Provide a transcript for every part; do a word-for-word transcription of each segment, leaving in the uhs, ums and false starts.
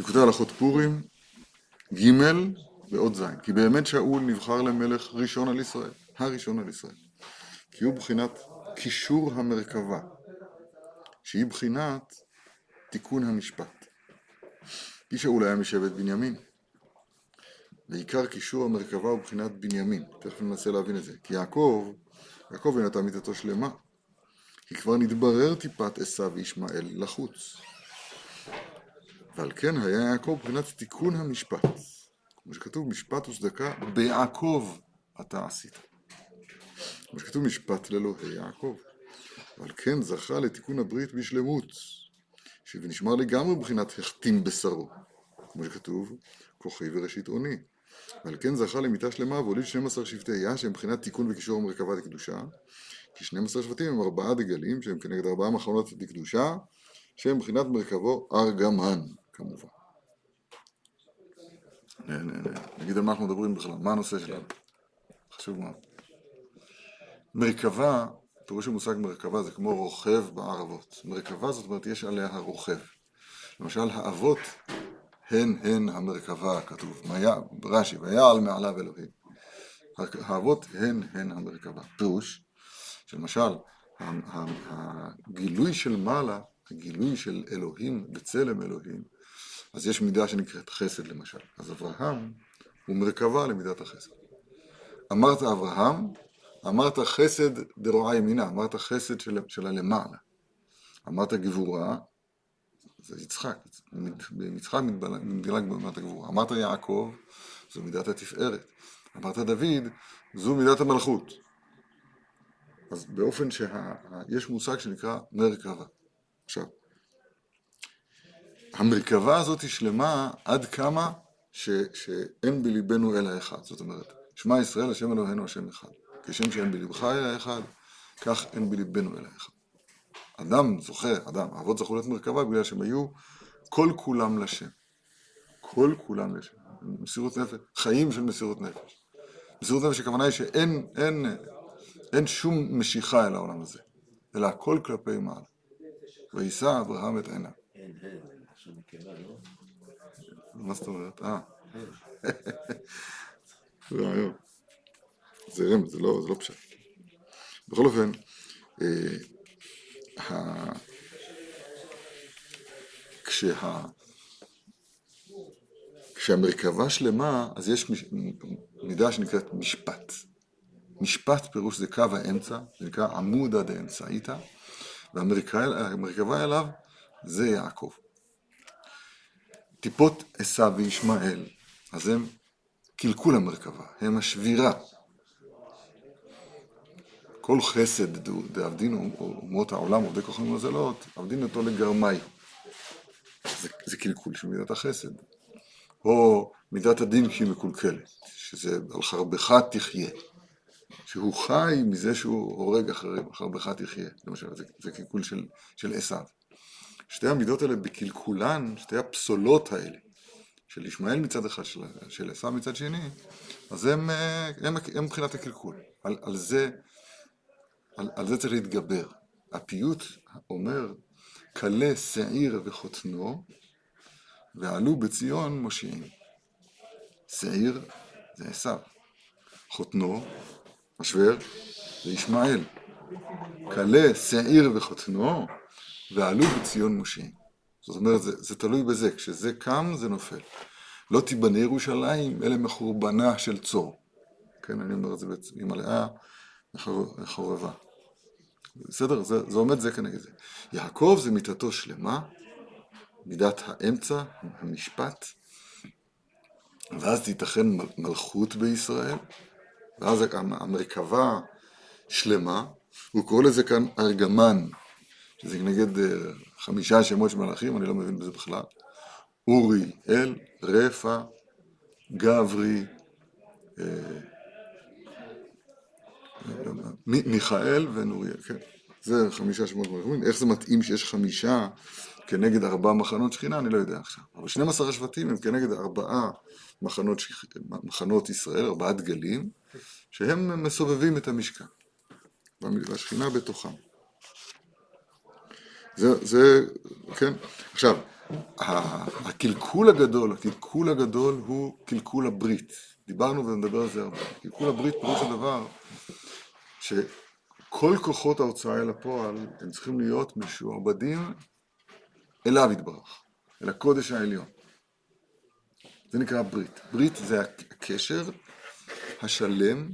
ליקוטי הלכות פורים, ג' ועוד ז', כי באמת שאול נבחר למלך ראשון על ישראל, הראשון על ישראל, כי הוא בחינת קישור המרכבה, שהיא בחינת תיקון המשפט. כי שאול היה משבט בנימין, ועיקר קישור המרכבה הוא בחינת בנימין, תכף ננסה להבין את זה, כי יעקב, יעקב ונתן מיתתו שלמה, כי כבר נתברר טיפת עשיו וישמעאל לחוץ. ועל כן היה יעקב בחינת תיקון המשפט, כמו שכתוב משפט וצדקה ביעקב אתה עשית, כמו שכתוב משפט לאלוהי יעקב, ועל כן זכה לתיקון הברית בשלמות, שנשמר לגמרי בחינת החתים בשרו, כמו שכתוב כוחי וראשית עוני, ועל כן זכה למיתה שלמה והוליד שנים עשר שבטיה, שהם בחינת תיקון וקישור מרכבת הקדושה, כי שנים עשר שבטים הם ארבעה דגלים שהם כנגד ארבעה מחנות הקדושה, שהם בחינת מרכבו ארגמן, כמובן. נגיד על מה אנחנו מדברים בכלל, מה הנושא שלנו? חשוב מאוד. מרכבה, תראו שמושג מרכבה זה כמו רוכב בערבות. מרכבה זאת אומרת יש עליה הרוכב. למשל האבות הן הן המרכבה, כתוב. רש"י, ויעל מעליו אלוהים. האבות הן הן המרכבה. פירוש, שלמשל, הגילוי של מעלה, הגילוי של אלוהים בצלם אלוהים, אז יש מידה שנקראת חסד למשל. אז אברהם הוא מרכבה למידת החסד. אמרת אברהם, אמרת חסד דרועה ימינה, אמרת חסד של, שלה למעלה. אמרת גבורה, זה יצחק, יצחק מתדלג במידת הגבורה. אמרת יעקב, זו מידת התפארת. אמרת דוד, זו מידת המלכות. אז באופן שיש מושג שנקרא מרכבה. עכשיו, המרכבה הזאת היא שלמה עד כמה ש, שאין בליבנו אלא אחד. זאת אומרת, שמע ישראל, השם אלוהינו, השם אחד. כשם שאין בליבך אלא אחד, כך אין בליבנו אלא אחד. אדם זוכה, אדם, האבות זכו להיות מרכבה בגלל שהם היו כל כולם לשם. כל כולם לשם. מסירות נפש, חיים של מסירות נפש. מסירות נפש הכוונה היא שאין אין, אין שום משיכה אל העולם הזה, אלא הכל כלפי מעלה. וישא אברהם את עיניו. אין, אין, משהו נקרא, לא? מה זאת אומרת? אה. זה רעיון. זה רמת, זה לא פשט. בכל אופן, כשהמרכבה שלמה, אז יש מידה שנקראת משפט. משפט פירוש זה קו האמצע, זה נקרא עמוד עד האמצעיתה, והמרכבה אליו זה יעקב. טיפות עשיו וישמעאל, אז הם קלקול המרכבה, הם השבירה. כל חסד דעבדינו, אומות העולם, עובדי כוכבים וזלות, עבדינו אותו לגרמאי. זה, זה קלקול של מידת החסד. או מידת הדין כי היא מקולקלת, שזה על חרבך תחיה. שהוא חי מזה שהוא הורג אחרים, חרבך תחיה, למשל, זה, זה קלקול של, של עשיו. שתי המידות האלה בקלקולן, שתי הפסולות האלה, של ישמעאל מצד אחד, של, של עשיו מצד שני, אז הם, הם, הם מבחינת הקלקול. על, על, זה, על, על זה צריך להתגבר. הפיוט אומר, קלה שעיר וחותנו, ועלו בציון מושיעים. שעיר זה עשיו, חותנו, משבר, זה ישמעאל. קלה, שעיר וחותנו, ועלו בציון מושיעים. זאת אומרת, זה, זה תלוי בזה. כשזה קם, זה נופל. לא תיבנה ירושלים, אלא מחורבנה של צור. כן, אני אומר את זה בעצם, מלאה מחורבה. בסדר? זה, זה עומד זה כנגד זה. יעקב זה מיתתו שלמה, מידת האמצע, המשפט, ואז תיתכן מלכות בישראל, ואז המרכבה שלמה, הוא קורא לזה כאן ארגמן, שזה נגד חמישה שמות של מלאכים, אני לא מבין בזה בכלל. אורי, אל, רפא, גברי, אה, מיכאל ונוריאל, כן. זה חמישה שמות מלאכים. איך זה מתאים שיש חמישה כנגד ארבעה מחנות שכינה, אני לא יודע עכשיו. אבל שנים עשר השבטים הם כנגד ארבעה מחנות, שכ... מחנות ישראל, ארבעה דגלים, שהם מסובבים את המשכן, והשכינה בתוכם. זה, זה, כן. עכשיו, הקלקול הגדול, הקלקול הגדול הוא קלקול הברית. דיברנו ונדבר על זה הרבה. קלקול הברית פרוש הדבר שכל כוחות ההוצאה אל הפועל הם צריכים להיות משועבדים אליו יתברך, אל הקודש העליון. זה נקרא ברית. ברית זה הקשר השלם,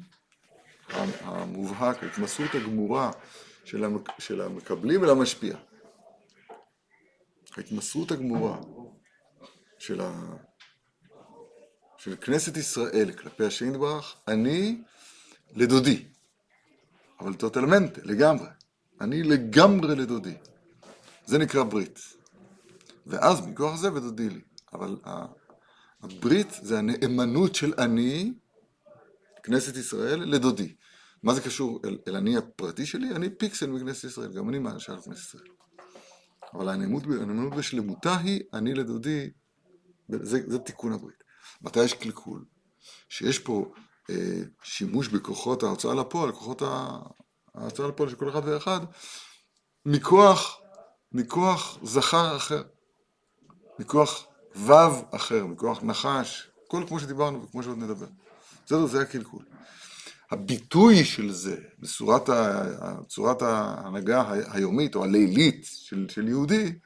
המובהק, ההתמסות הגמורה של המקבלים אל המשפיע. ההתמסרות הגמורה של, ה... של כנסת ישראל כלפי השם יתברך, אני לדודי, אבל טוטלמנטה, לגמרי. אני לגמרי לדודי. זה נקרא ברית. ואז מכוח זה ודודי לי. אבל הברית זה הנאמנות של אני, כנסת ישראל, לדודי. מה זה קשור אל, אל אני הפרטי שלי? אני פיקסל מכנסת ישראל, גם אני מאנשי כנסת ישראל. אבל הנאמנות בשלמותה היא, אני לדודי, זה, זה תיקון הברית. מתי יש קלקול? שיש פה אה, שימוש בכוחות ההוצאה לפועל, כוחות ההוצאה לפועל של כל אחד ואחד, מכוח, מכוח זכר אחר, מכוח וו אחר, מכוח נחש, כל כמו שדיברנו וכמו שעוד נדבר. זה, זה הקלקול. הביטוי של זה, בצורת ה, צורת ההנהגה היומית או הלילית של, של יהודי,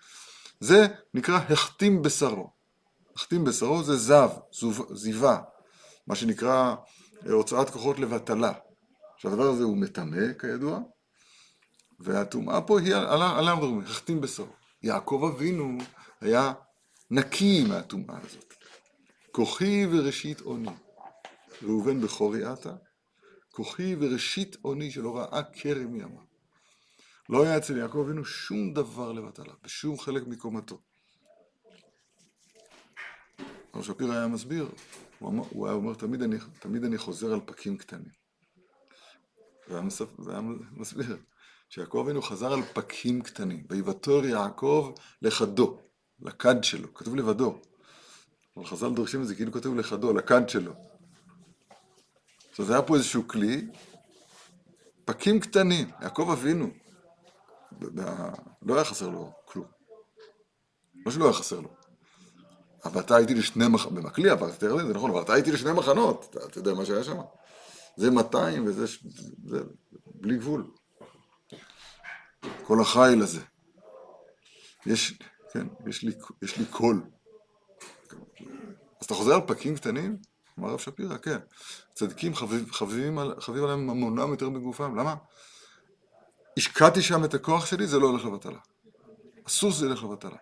זה נקרא החתים בשרו. החתים בשרו זה זב, זוב, זיבה, מה שנקרא הוצאת כוחות לבטלה. שהדבר הזה הוא מטמא, כידוע, והטומאה פה היא עליו דברים, החתים בשרו. יעקב אבינו היה נקי מהטומאה הזאת. כוחי וראשית עוני, ראובן בכורי אתה, כוחי וראשית עוני שלא ראה קרם ימה. לא היה אצל יעקב אבינו שום דבר לבטלה, בשום חלק מקומתו. אבל שפירא היה מסביר, הוא, אמר, הוא היה אומר, תמיד אני, תמיד אני חוזר על פקים קטנים. והיה מסביר, שיעקב אבינו חזר על פקים קטנים, ויוותר יעקב לחדו, לכד שלו, כתוב לבדו. אבל חז"ל דורשים את זה, כאילו כתוב לחדו, לכד שלו. אז היה פה איזשהו כלי, פקים קטנים, יעקב אבינו, לא היה חסר לו כלום, לא שלא היה חסר לו, אבל אתה הייתי לשני מחנות, במקלי עברתי ירדן, זה נכון, אבל אתה הייתי לשני מחנות, אתה יודע מה שהיה שם, זה מאתיים וזה בלי גבול, כל החיל הזה, יש, כן, יש לי, יש לי קול, אז אתה חוזר על פקים קטנים? אמר רב שפירא, כן, צדיקים חביב, חביבים על, חביב עליהם ממונם יותר בגופם, למה? השקעתי שם את הכוח שלי, זה לא הולך לבטלה. אסור זה הולך לבטלה.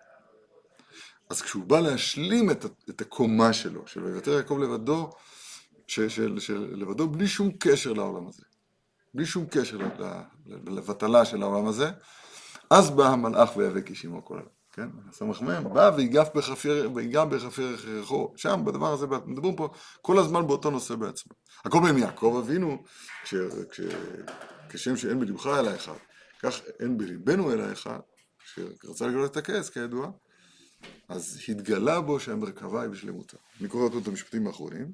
אז כשהוא בא להשלים את, את הקומה שלו, של ויוותר יעקב לבדו, ש, של, של לבדו בלי שום קשר לעולם הזה, בלי שום קשר לבטלה של העולם הזה, אז בא המלאך ויאבק איש עמו כל עליו. כן, סמך מהם, בא ויגף בחפיר, ויגף בחפיר חרחו, שם בדבר הזה, מדברים פה כל הזמן באותו נושא בעצמו. הכל פעם יעקב אבינו, כש, כש, כשם שאין בלבך אלא אחד, כך אין בלבנו אלא אחד, כשרצה לגלות את הכעס כידוע, אז התגלה בו שהמרכבה היא בשלמותה. אני קורא אותו את המשפטים האחרונים,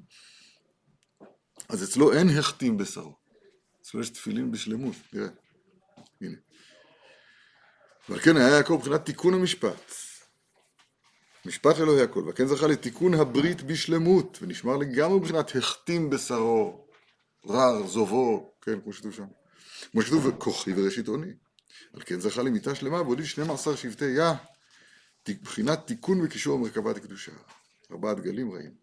אז אצלו אין החתים בשרו, אצלו יש תפילין בשלמות, נראה, הנה. אבל כן היה יעקב מבחינת תיקון המשפט. משפט אלוהי הכל. וכן זכה לתיקון הברית בשלמות, ונשמר לגמרי מבחינת החתים בשרו, רר, זובו, כן, כמו שכתוב שם. כמו שכתוב, כוחי וראשית עוני. אבל כן זכה למיטה שלמה, ועודי שנים עשר שבטי יה, מבחינת תיקון וקישור המרכבה הקדושה. ארבעה דגלים רעים.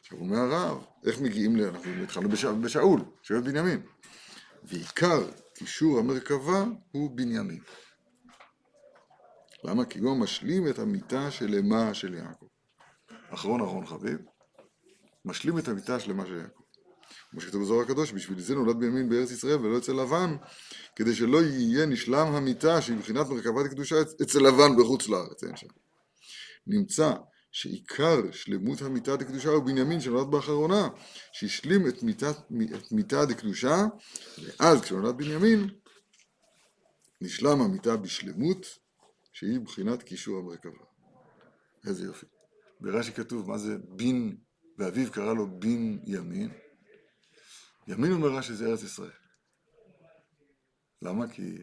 עכשיו הוא מהרב, איך מגיעים ל... אנחנו התחלנו בש... בשאול, שבט בנימין. ועיקר קישור המרכבה הוא בנימין. למה? כי הוא משלים את המיטה שלמה של יעקב. אחרון אחרון חביב, משלים את המיטה שלמה של יעקב. כמו שכתוב בזוהר הקדוש, בשביל זה נולד בנימין בארץ ישראל ולא אצל לבן, כדי שלא יהיה נשלם המיטה שמבחינת מרכבת הקדושה אצל לבן בחוץ לארץ. אין שם. נמצא שעיקר שלמות המיטה דקדושה הוא בנימין שנולד באחרונה, שהשלים את מיטה, את מיטה דקדושה, ואז כשנולד בנימין, נשלם המיטה בשלמות, שהיא בחינת קישור המרכבה. איזה יופי. ברש"י כתוב, מה זה בין, ואביו קרא לו בין ימין. ימין אומר רש"י זה ארץ ישראל. למה? כי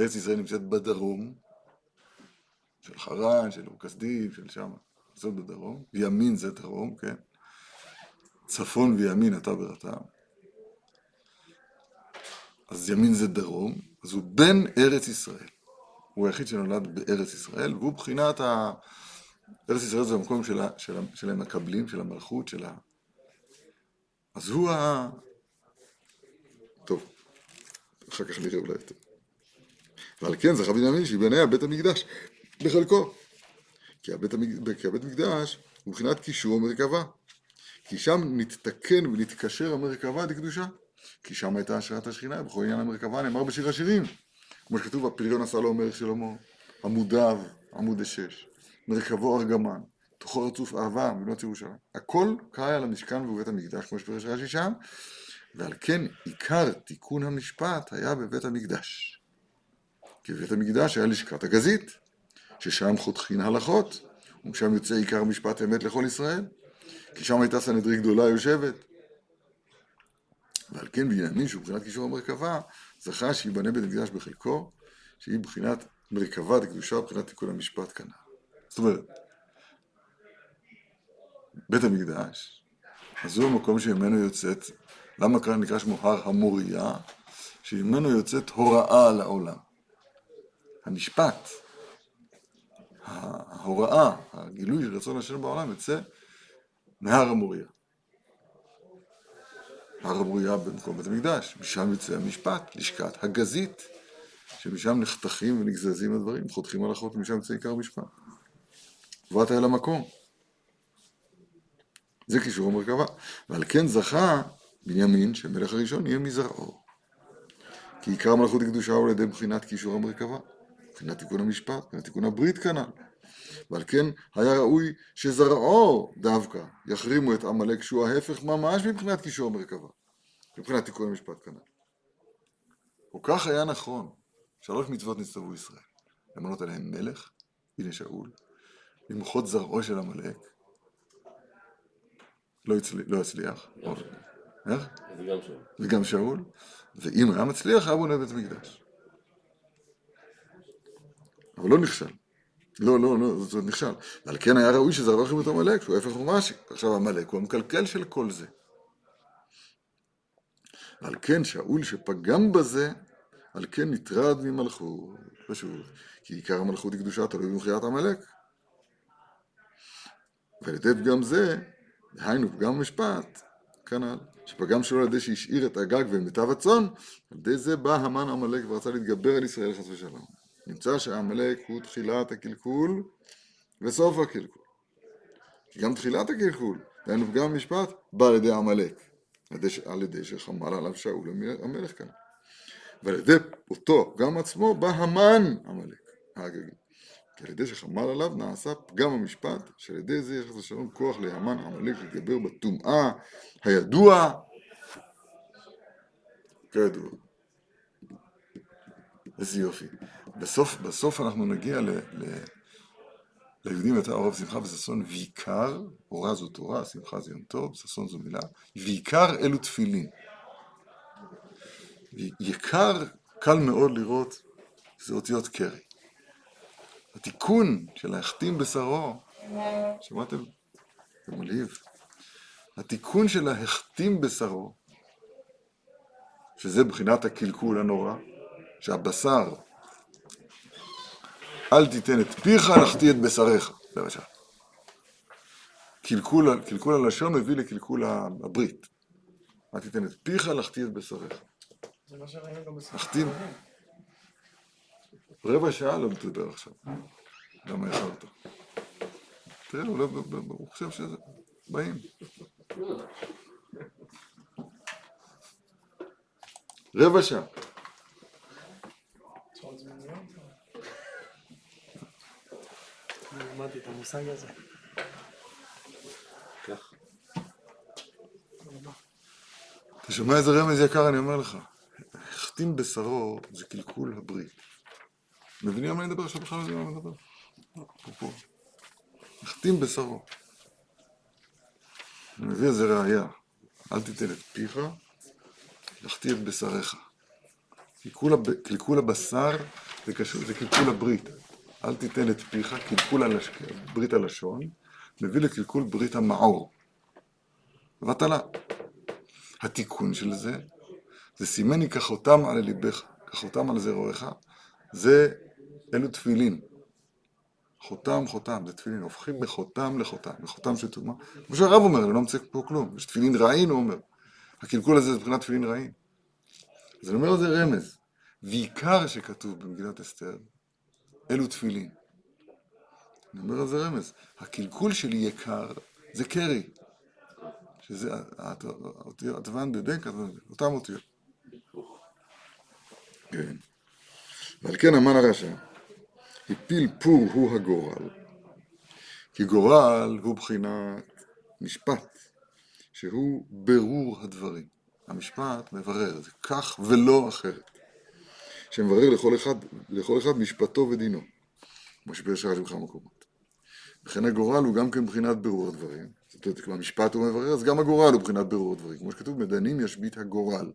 ארץ ישראל נמצאת בדרום, של חרן, של אורקסדיב, של שמה. זה בדרום, ימין זה דרום, כן? צפון וימין אתה ברתם. אז ימין זה דרום, אז הוא בן ארץ ישראל. הוא היחיד שנולד בארץ ישראל, והוא בחינת ה... ארץ ישראל זה המקום של, ה... של, ה... של המקבלים, של המלכות, של ה... אז הוא ה... טוב, אחר כך נראה אולי יותר. אבל כן, זכה בנימין שיבנה בית המקדש בחלקו. כי הבית המקדש הוא מבחינת קישור המרכבה. כי שם נתתקן ונתקשר המרכבה לקדושה. כי שם הייתה השראת השכינה, בכל עניין המרכבה נאמר בשיר השירים. כמו שכתוב, הפריון עשה לו מלך שלמה, עמודיו, עמוד השש, מרכבו ארגמן, תוכו רצוף אהבה, מבנות ירושלים. הכל קרה על המשכן ובית המקדש, כמו שפרש רש"י שם, ועל כן עיקר תיקון המשפט היה בבית המקדש. כי בבית המקדש היה לשכת הגזית, ששם חותכין הלכות, ומשם יוצא עיקר משפט אמת לכל ישראל, כי שם הייתה סנהדרין גדולה יושבת. ועל כן בנימין, שהוא מבחינת קישור המרכבה, זכה שיבנה בית המקדש בחלקו, שהיא בחינת מרכבת הקדושה, ובחינת תיקון המשפט כנ"ל. זאת אומרת, בית המקדש, אז הוא המקום שממנו יוצאת, למה כאן נקרא שמו הר המוריה, שממנו יוצאת הוראה לעולם. המשפט, ההוראה, הגילוי של רצון השם בעולם יוצא מהר המוריה. הר המוריה במקום בית המקדש, משם יוצא המשפט, לשכת הגזית, שמשם נחתכים ונגזזים הדברים, חותכים הלכות ומשם יוצא עיקר משפט. ובאת אל המקום. זה קישור המרכבה. ועל כן זכה בנימין שהמלך הראשון יהיה מזרעו. כי עיקר המלכות הקדושה הוא על ידי בחינת קישור המרכבה, בחינת תיקון המשפט, בחינת תיקון הברית כנ"ל. ועל כן היה ראוי שזרעו דווקא יחרימו את עמלק שהוא ההפך ממש מבחינת קישור המרכבה, מבחינת תיקון המשפט כנ"ל. וכך היה נכון, שלוש מצוות נצטוו ישראל, למנות עליהם מלך, הנה שאול, למחות זרעו של עמלק, לא, יצל... לא יצליח, או... איך? וגם שאול. וגם שאול, ואם היה מצליח, היה בונה בית המקדש. אבל לא נכשל. לא, לא, לא, זאת אומרת נכשל. ועל כן היה ראוי שזרעו יחרימו את עמלק, שהוא ההפך ממש. עכשיו עמלק הוא המקלקל של כל זה. ועל כן שאול שפגם בזה, על כן נטרד ממלכות. פשוט, כי עיקר המלכות היא קדושה, תלוי במחיית עמלק. ועל ידי פגם זה, דהיינו פגם המשפט, כנ"ל, שפגם שלו על ידי שהשאיר את הגג ומיטב הצאן, על ידי זה בא המן עמלק ורצה להתגבר על ישראל חס ושלום. נמצא שהעמלק הוא תחילת הקלקול וסוף הקלקול. כי גם תחילת הקלקול, דהיינו פגם המשפט, בא על ידי העמלק, על ידי שחמל עליו שאול המלך כנ"ל. ועל ידי אותו פגם עצמו בא המן עמלק האגגי. כי על ידי שחמל עליו נעשה פגם המשפט, שעל ידי זה יחס לשלום כוח לימן עמלק להתגבר בטומאה הידוע, כידוע. איזה יופי. בסוף, בסוף אנחנו נגיע ל, ל, ליהודים את העורב שמחה וששון ועיקר, הורה זו תורה, שמחה זה יום טוב, ששון זו מילה, ועיקר אלו תפילין. יקר, קל מאוד לראות, זה אותיות קרי. התיקון של להחתים בשרו, שמעתם? זה מלהיב. התיקון של להחתים בשרו, שזה בחינת הקלקול הנורא, שהבשר, אל תיתן את פיך, נחתי את בשריך, למשל. קלקול, קלקול הלשון מביא לקלקול הברית. אל תיתן את פיך, נחתי את בשריך. זה מה שראינו גם בשריך. נחתים. רבע שעה לא מתדבר עכשיו, למה יחד אותו. תראה, הוא חושב שזה... באים. רבע שעה. נלמדתי את המושג הזה. כך. אתה שומע איזה רמז יקר, אני אומר לך. החתים בשרו זה קלקול הברית. מבינים מה אני מדבר? עכשיו בכלל לא יודעים מה מדבר. הוא פה. נחתים בשרו. אני מביא איזה ראייה. אל תיתן את פיך, נחתים את בשריך. קלקול הבשר זה קשור, זה קלקול הברית. אל תיתן את פיך קלקול הלש... ברית הלשון, מביא לקלקול ברית המאור. בטלה. התיקון של זה, זה סימני קח אותם על ליבך, קח אותם על זרועך, זה אלו תפילין. חותם, חותם, זה תפילין, הופכים מחותם לחותם, מחותם של טומאה. כמו שהרב אומר, אני לא מצליח פה כלום, יש תפילין רעין, הוא אומר. הקלקול הזה זה מבחינת תפילין רעין. אז אני אומר, זה רמז. ועיקר שכתוב במגילת אסתר, אלו תפילין. אני אומר, זה רמז. הקלקול שלי יקר, זה קרי. שזה התוון בדק, אותם אותיות. כן. ועל כן המן הרשע, הפיל פור הוא הגורל, כי גורל הוא בחינת משפט, שהוא ברור הדברים. המשפט מברר, זה כך ולא אחרת, שמברר לכל אחד, לכל אחד משפטו ודינו, כמו שפרשת בכמה מקומות. וכן הגורל הוא גם כן בחינת ברור הדברים, זאת אומרת, כמו המשפט הוא מברר, אז גם הגורל הוא בחינת ברור הדברים, כמו שכתוב, מדנים ישבית הגורל.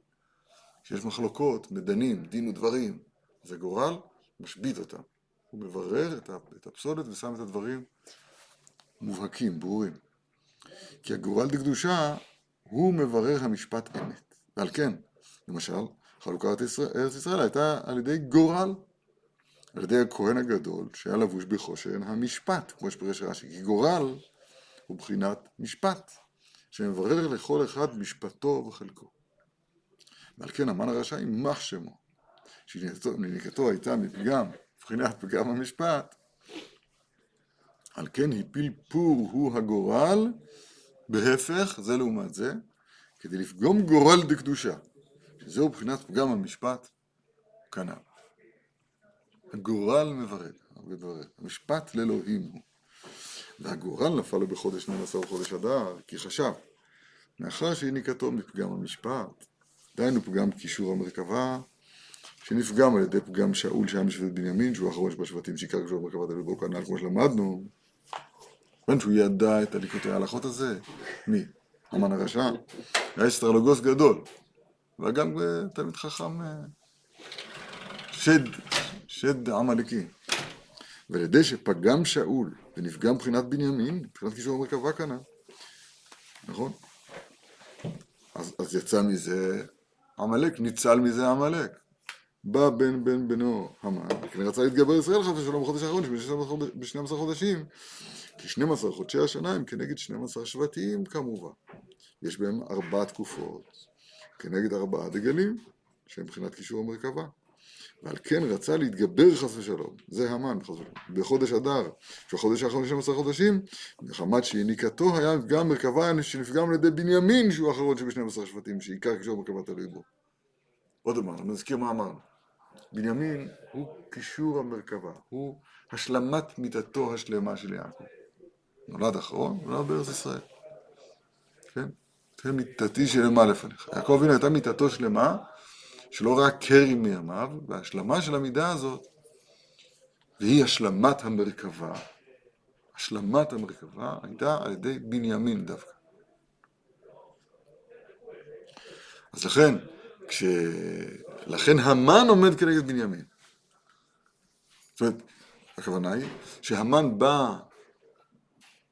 כשיש מחלוקות, מדנים, דין ודברים, אז הגורל משבית אותם. הוא מברר את הפסודת ושם את הדברים מובהקים, ברורים. כי הגורל דקדושה הוא מברר המשפט אמת. ועל כן, למשל, חלוקת ארץ ישראל הייתה על ידי גורל, על ידי הכהן הגדול שהיה לבוש בחושן המשפט, כמו שפרש רש"י, כי גורל הוא בחינת משפט, שמברר לכל אחד משפטו וחלקו. ועל כן המן הרשע יימח שמו, שנינקתו הייתה מפגם, מבחינת פגם המשפט. על כן הפיל פור הוא הגורל, בהפך, זה לעומת זה, כדי לפגום גורל דקדושה, שזהו מבחינת פגם המשפט, כנ"ל. הגורל מברר, המשפט לאלוהים הוא. והגורל נפל לו בחודש שנים עשר חודש אדר, כי חשב, מאחר שהיניקתו מפגם המשפט, דהיינו פגם קישור המרכבה, שנפגם על ידי פגם שאול שהיה משבט בנימין, שהוא האחרון שבשבטים שעיקר קישור המרכבה דוד בו כנ"ל, כמו שלמדנו, כיוון שהוא ידע את הליקוטי ההלכות הזה, מי? המן הרשע. היה אסטרלוגוס גדול, וגם תלמיד חכם שד, שד עמלקי. ועל ידי שפגם שאול ונפגם מבחינת בנימין, מבחינת קישור המרכבה כנ"ל, נכון? אז, אז יצא מזה עמלק, ניצל מזה עמלק. בא בן בן בנו המן, כי רצה להתגבר ישראל חפש שלום בחודש האחרון, שב-שנים עשר חודשים, כי שנים עשר חודשי השנה הם כנגד שנים עשר שבטים כמובן. יש בהם ארבע תקופות, כנגד ארבעה דגלים, שהם מבחינת קישור המרכבה. ועל כן רצה להתגבר חס ושלום, זה המן, בחודש אדר, שהחודש האחרון שנים עשר חודשים, מחמת שהיניקתו היה גם מרכבה שנפגם על ידי בנימין, שהוא האחרון שב-שנים עשר שבטים, שעיקר קישור המרכבה תלוי בו. עוד אמר, נזכיר מה אמרנו. בנימין הוא קישור המרכבה, הוא השלמת מיתתו השלמה של יעקב. נולד אחרון, נולד בארץ ישראל. כן? תהיה מיתתי שלמה לפניך. יעקב הנה הייתה מיתתו שלמה, שלא ראה קרי מימיו, וההשלמה של המידה הזאת, והיא השלמת המרכבה. השלמת המרכבה הייתה על ידי בנימין דווקא. אז לכן, כש... לכן המן עומד כנגד בנימין. זאת אומרת, הכוונה היא שהמן בא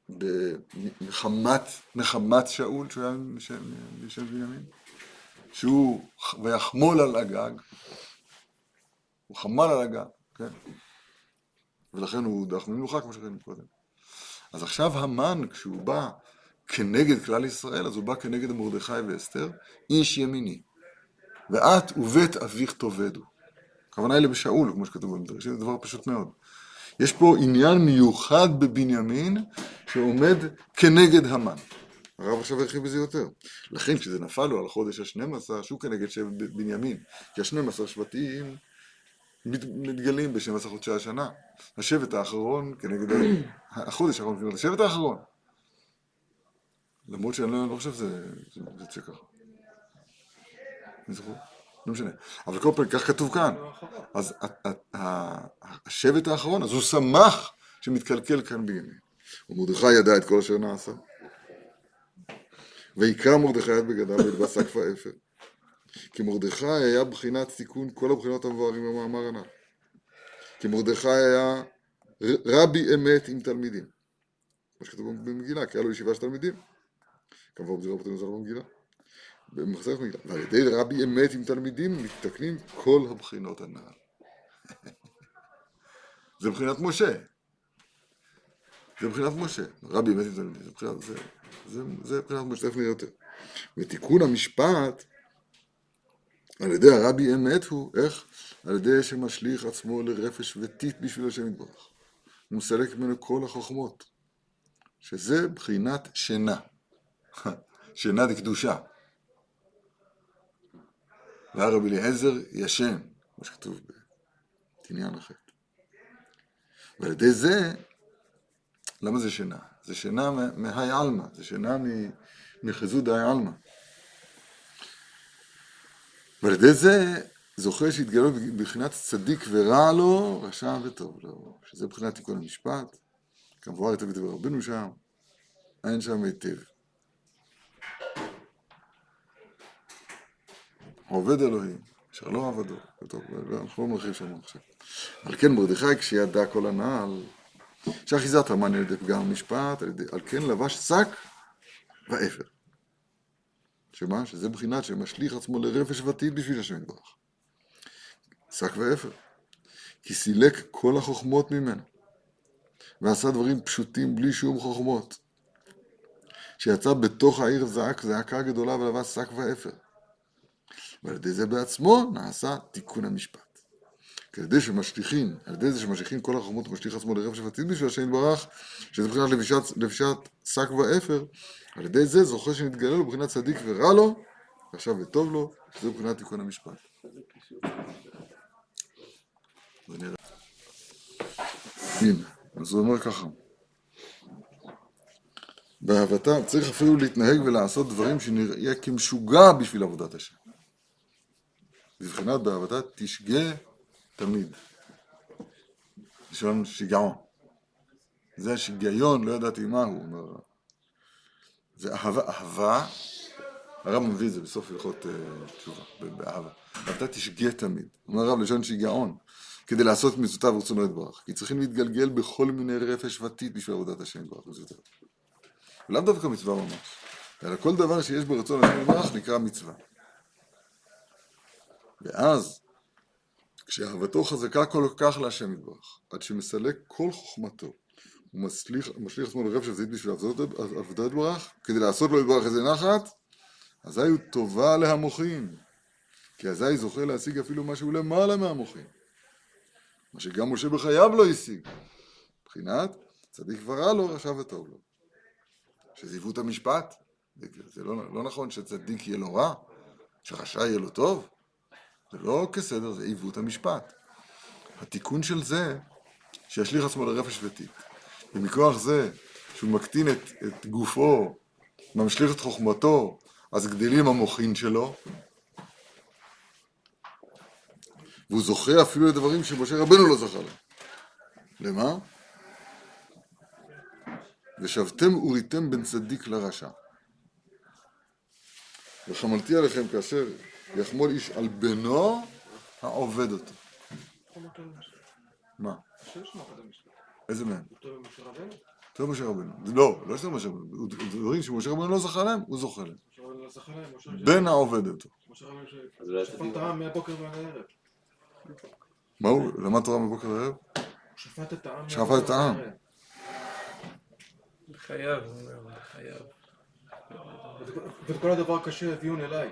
במחמת, מחמת שאול, שהוא היה משם בנימין, שהוא ויחמול על הגג, הוא חמל על הגג, כן? ולכן הוא דח ממלוכה, כמו שראינו קודם. אז עכשיו המן, כשהוא בא כנגד כלל ישראל, אז הוא בא כנגד מרדכי ואסתר, איש ימיני. ואת ובית אביך תאבדו. הכוונה היא בשאול, כמו שכתוב במדרש, זה דבר פשוט מאוד. יש פה עניין מיוחד בבנימין שעומד כנגד המן. הרב עכשיו הרחיב בזה יותר. לכן כשזה נפל לו על חודש ה-שנים עשר, שהוא כנגד שבט בנימין, כי ה-שנים עשר שבטים מתגלים ב-שנים עשר חודשי השנה. השבט האחרון כנגד החודש האחרון, כנגד השבט האחרון. למרות שאני לא חושב שזה יצא ככה. לא משנה, אבל כל פעם כך כתוב כאן, אז השבט האחרון, אז הוא שמח שמתקלקל כאן בימין, ומרדכי ידע את כל אשר נעשה, ויקרא מרדכי יד בגדיו והתבסס כף האפר, כי מרדכי היה בחינת סיכון כל הבחינות המבוארים במאמר הנ"ל, כי מרדכי היה רבי אמת עם תלמידים. מה שכתוב במגילה, כי היה לו ישיבה של תלמידים. כמובן זה לא פתאום זה לא במגילה. במחסך מגילה. ועל ידי רבי אמת עם תלמידים מתקנים כל הבחינות הנעל. זה בחינת משה. זה בחינת משה. רבי אמת עם תלמידים. זה בחינת, זה, זה, זה בחינת משה. תכף נראה יותר. ותיקון המשפט, על ידי הרבי אמת הוא, איך? על ידי שמשליך עצמו לרפש וטית בשביל השם יתברך. הוא מסלק ממנו כל החוכמות. שזה בחינת שינה. שינה דקדושה. והרבי אליעזר ישן, מה שכתוב בתניין אחת. ועל ידי זה, למה זה שינה? זה שינה מהי אלמה, זה שינה מחזות די אלמה. ועל ידי זה, זוכה שהתגלו בבחינת צדיק ורע לו, רשע וטוב לו, שזה בחינת תיקון המשפט. כמובן היטב ידבר רבנו שם, אין שם היטב. עובד אלוהים, אשר לא עבדו, טוב, אנחנו לא מרחיב שם עכשיו. על כן מרדכי כשידע כל הנעל, שאחיזת המן על ידי פגם המשפט, על, על כן לבש שק ואפר. שמה? שזה בחינת שמשליך עצמו לרפש ותית בשביל השם יתברך. שק ואפר. כי סילק כל החוכמות ממנו. ועשה דברים פשוטים בלי שום חוכמות. שיצא בתוך העיר זעק, זעקה גדולה ולבש שק ואפר. ועל ידי זה בעצמו נעשה תיקון המשפט. על ידי שמשליחים, על ידי זה שמשליחים כל החוכמות, משליך עצמו לרפש ותית בשביל השם יתברך, שזה בחינת לבישת, לבישת שק ואפר, על ידי זה זוכה שנתגלה לו בחינת צדיק ורע לו, רשע וטוב לו, שזה בחינת תיקון המשפט. הנה, אז הוא אומר ככה. בהבטה צריך אפילו להתנהג ולעשות דברים שנראה כמשוגע בשביל עבודת השם. בבחינת בהבטה תשגה תמיד. לשון שיגעון. זה השיגיון, לא ידעתי מה הוא אומר. זה אהבה, אהבה, הרב מביא את זה בסוף הלכות תשובה, באהבה. ואתה תשגה תמיד, אומר הרב לשון שיגעון, כדי לעשות מצוותיו ורצונו יתברך. כי צריכים להתגלגל בכל מיני רפש ותית בשביל עבודת השם יתברך מצוותיו. ולאו דווקא מצווה ממש, אלא כל דבר שיש ברצון השם יתברך נקרא מצווה. ואז, כשאהבתו חזקה כל כך להשם יתברך, עד שמסלק כל חוכמתו, הוא משליך, משליך עצמו לרפש ותית בשביל עבודת יתברך, כדי לעשות לו יתברך איזה נחת, אזי הוא טובה להמוחים, כי אזי זוכה להשיג אפילו משהו למעלה מהמוחים, מה שגם משה בחייו לא השיג, מבחינת צדיק ורע לו, רשע וטוב לו. שזיוו את המשפט, זה לא, לא נכון שצדיק יהיה לו רע, שרשע יהיה לו טוב, זה לא כסדר, זה עיוו את המשפט. התיקון של זה, שישליך עצמו לרפש ותית, ומכוח זה, שהוא מקטין את, את גופו, ממשליך את חוכמתו, אז גדלים המוחין שלו, והוא זוכה אפילו לדברים שמשה רבנו לא זכה להם. למה? ושבתם וריתם בין צדיק לרשע. וחמלתי עליכם כאשר יחמול איש על בנו העובד אותו. מה? איזה מהם? יותר משה רבנו. לא, לא יותר משה רבנו. דברים שמשה רבנו לא זכה להם, הוא זוכה להם. בן העובד אותו. אז אולי שפט העם מהבוקר והערב. מה הוא? למד תורה מבוקר וערב? שפט את העם. שפט את העם. בחייו, בחייו. וכל הדבר קשה הביאון אליי.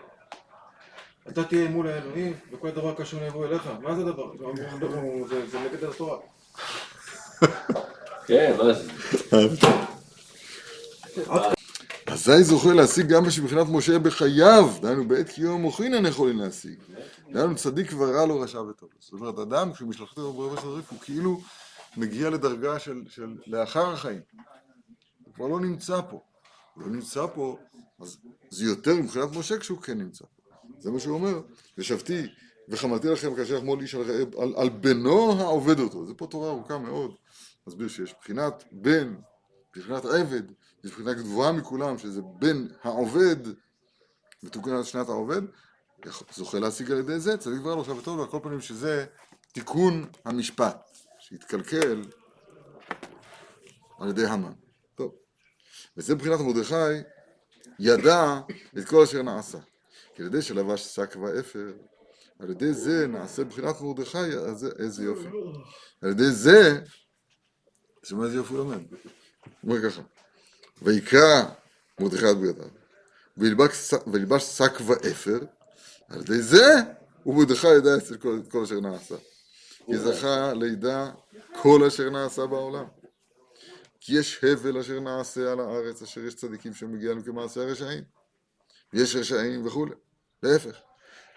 אתה תהיה מול האלוהים, וכל הדבר קשה נעבור אליך. מה זה הדבר? זה נגד התורה. כן, מה זה? אזי זוכה להשיג גם מה שבחינת משה בחייו, דהיינו בעת קיום המוחין אין יכולים להשיג. דהיינו צדיק ורע לו רשע וטוב. זאת אומרת, אדם כשמשלחת לו ברבש הדריף הוא כאילו מגיע לדרגה של, של לאחר החיים. הוא כבר לא נמצא פה. הוא לא נמצא פה, אז זה יותר מבחינת משה כשהוא כן נמצא. זה מה שהוא אומר. ושבתי וחמלתי לכם כאשר יחמול איש על, על, על בנו העובד אותו. זה פה תורה ארוכה מאוד. מסביר שיש בחינת בן, בחינת עבד, יש בחינה גבוהה מכולם, שזה בין העובד, ותוקן על שנת העובד, זוכה להשיג על ידי זה, צדיק ורע לו, רשע וטוב לו, על כל פנים שזה תיקון המשפט, שהתקלקל, על ידי המן. טוב. וזה מבחינת מרדכי ידע את כל אשר נעשה. כי על ידי שלבש שק ואפר, על ידי זה נעשה מבחינת מרדכי, איזה יופי. על ידי זה, שמה איזה יופי למד. הוא אומר ככה, ויקרא מרדכי את בגדיו, ולבש שק ואפר, על ידי זה, ומרדכי ידע את כל אשר נעשה. כי זכה לידע כל אשר נעשה בעולם. כי יש הבל אשר נעשה על הארץ, אשר יש צדיקים שמגיעים כמעשה הרשעים. ויש רשעים וכו'. להפך.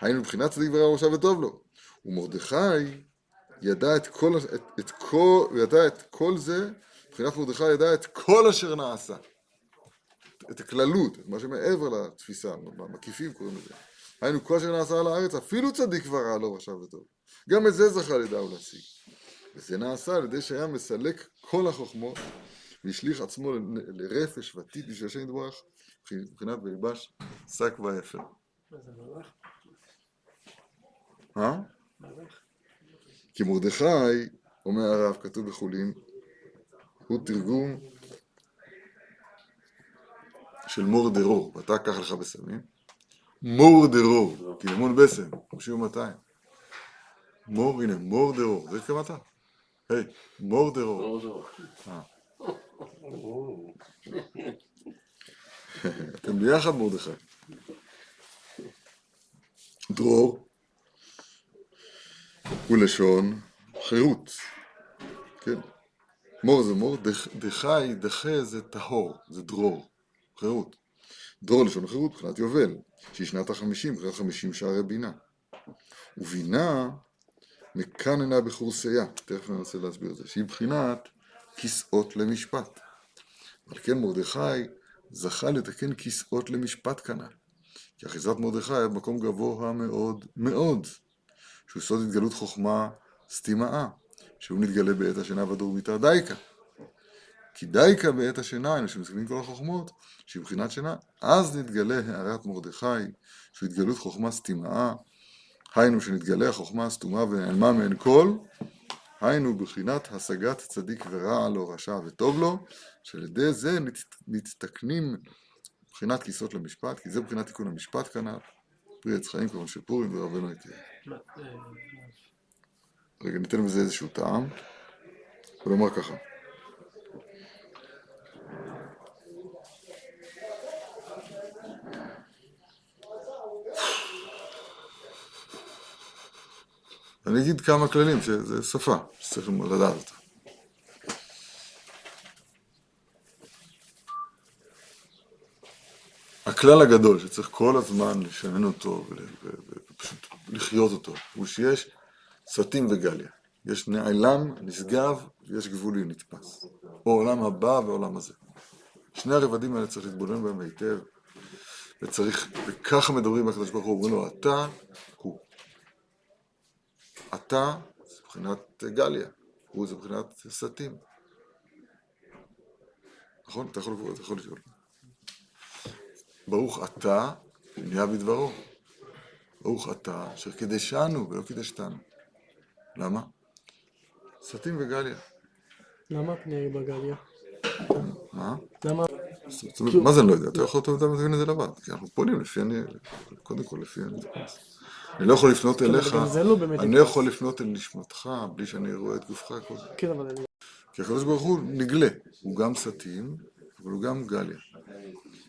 היינו מבחינת צדיק ורע ורשע וטוב לו. ומרדכי ידע את כל, את, את כל, ידע את כל זה, מבחינת מרדכי ידע את כל אשר נעשה. את הכללות, את מה שמעבר לתפיסה, המקיפים קוראים לזה. היינו כל אשר נעשה על הארץ, אפילו צדיק ורע לא רשע וטוב. גם את זה זכה לידע ולהשיג. וזה נעשה על ידי שהיה מסלק כל החוכמות, והשליך עצמו לרפש ועתיד בשביל השם יתברך, מבחינת וילבש שק ואפר. מה זה מלאך? אה? מלאך. כי מרדכי, אומר הרב, כתוב בחולין, הוא תרגום של מור דרור, ואתה קח לך בסמים. מור דרור, כי למון בסם, שיהיו מאתיים. מור, הנה, מור דרור, זה כמה אתה? היי, מור דרור. אתם ביחד מרדכי. דרור הוא לשון חירות. כן. מור זה מור, דחי, דחה זה טהור, זה דרור, חירות. דרור לשון חירות, מבחינת יובל, שהיא שנת החמישים, מבחינת חמישים שערי בינה. ובינה מכאן אינה בחורסייה, תכף אני רוצה להסביר את זה, שהיא בחינת כיסאות למשפט. אבל כן מרדכי זכה לתקן כיסאות למשפט כנ"ל. כי אחיזת מרדכי היה במקום גבוה מאוד מאוד, שהוא סוד התגלות חוכמה סתימאה, שהוא נתגלה בעת השינה ודורמיתא דייקה. כי דייקה בעת השינה, אם שמסכמים כל החוכמות, שהיא בחינת שינה, אז נתגלה הערת מרדכי, שהוא התגלות חוכמה סתימאה, היינו שנתגלה החוכמה הסתומה ונעלמה מעין כל, היינו בחינת השגת צדיק ורע לו, רשע וטוב לו, שעל ידי זה נת, נתתקנים בחינת כיסאות למשפט, כי זה בחינת תיקון המשפט כנ"ל, פרי עץ חיים כמובן של פורים ורבנו איתי. רגע, ניתן בזה איזשהו טעם, ולומר ככה. אני אגיד כמה כללים, שזה שפה, שצריך לדעת אותה. הכלל הגדול שצריך כל הזמן לשנן אותו ופשוט לחיות אותו, הוא שיש סרטים וגליה. יש נעלם, נשגב, ויש גבולי נתפס. או עולם הבא ועולם הזה. שני הרבדים האלה צריך להתבונן בהם היטב, וצריך, וככה מדברים מהקדוש ברוך הוא, אומרים לו, אתה הוא. אתה זה מבחינת גליה, הוא זה מבחינת סתים. נכון? אתה יכול לקרוא, אתה יכול לשאול. ברוך אתה, נהיה בדברו. ברוך אתה, אשר קדשנו ולא קדשתנו. למה? סתים וגליה. למה פני בגליה? מה? למה? מה זה אני לא יודע? אתה יכול להיות מבין את זה לבד, כי אנחנו פונים לפי אני, קודם כל לפי אני. אני לא יכול לפנות אליך, אני יכול לפנות אל נשמתך, בלי שאני רואה את גופך כל זה. כן, אבל אני... כי הקדוש ברוך הוא נגלה, הוא גם סתים, אבל הוא גם גליה.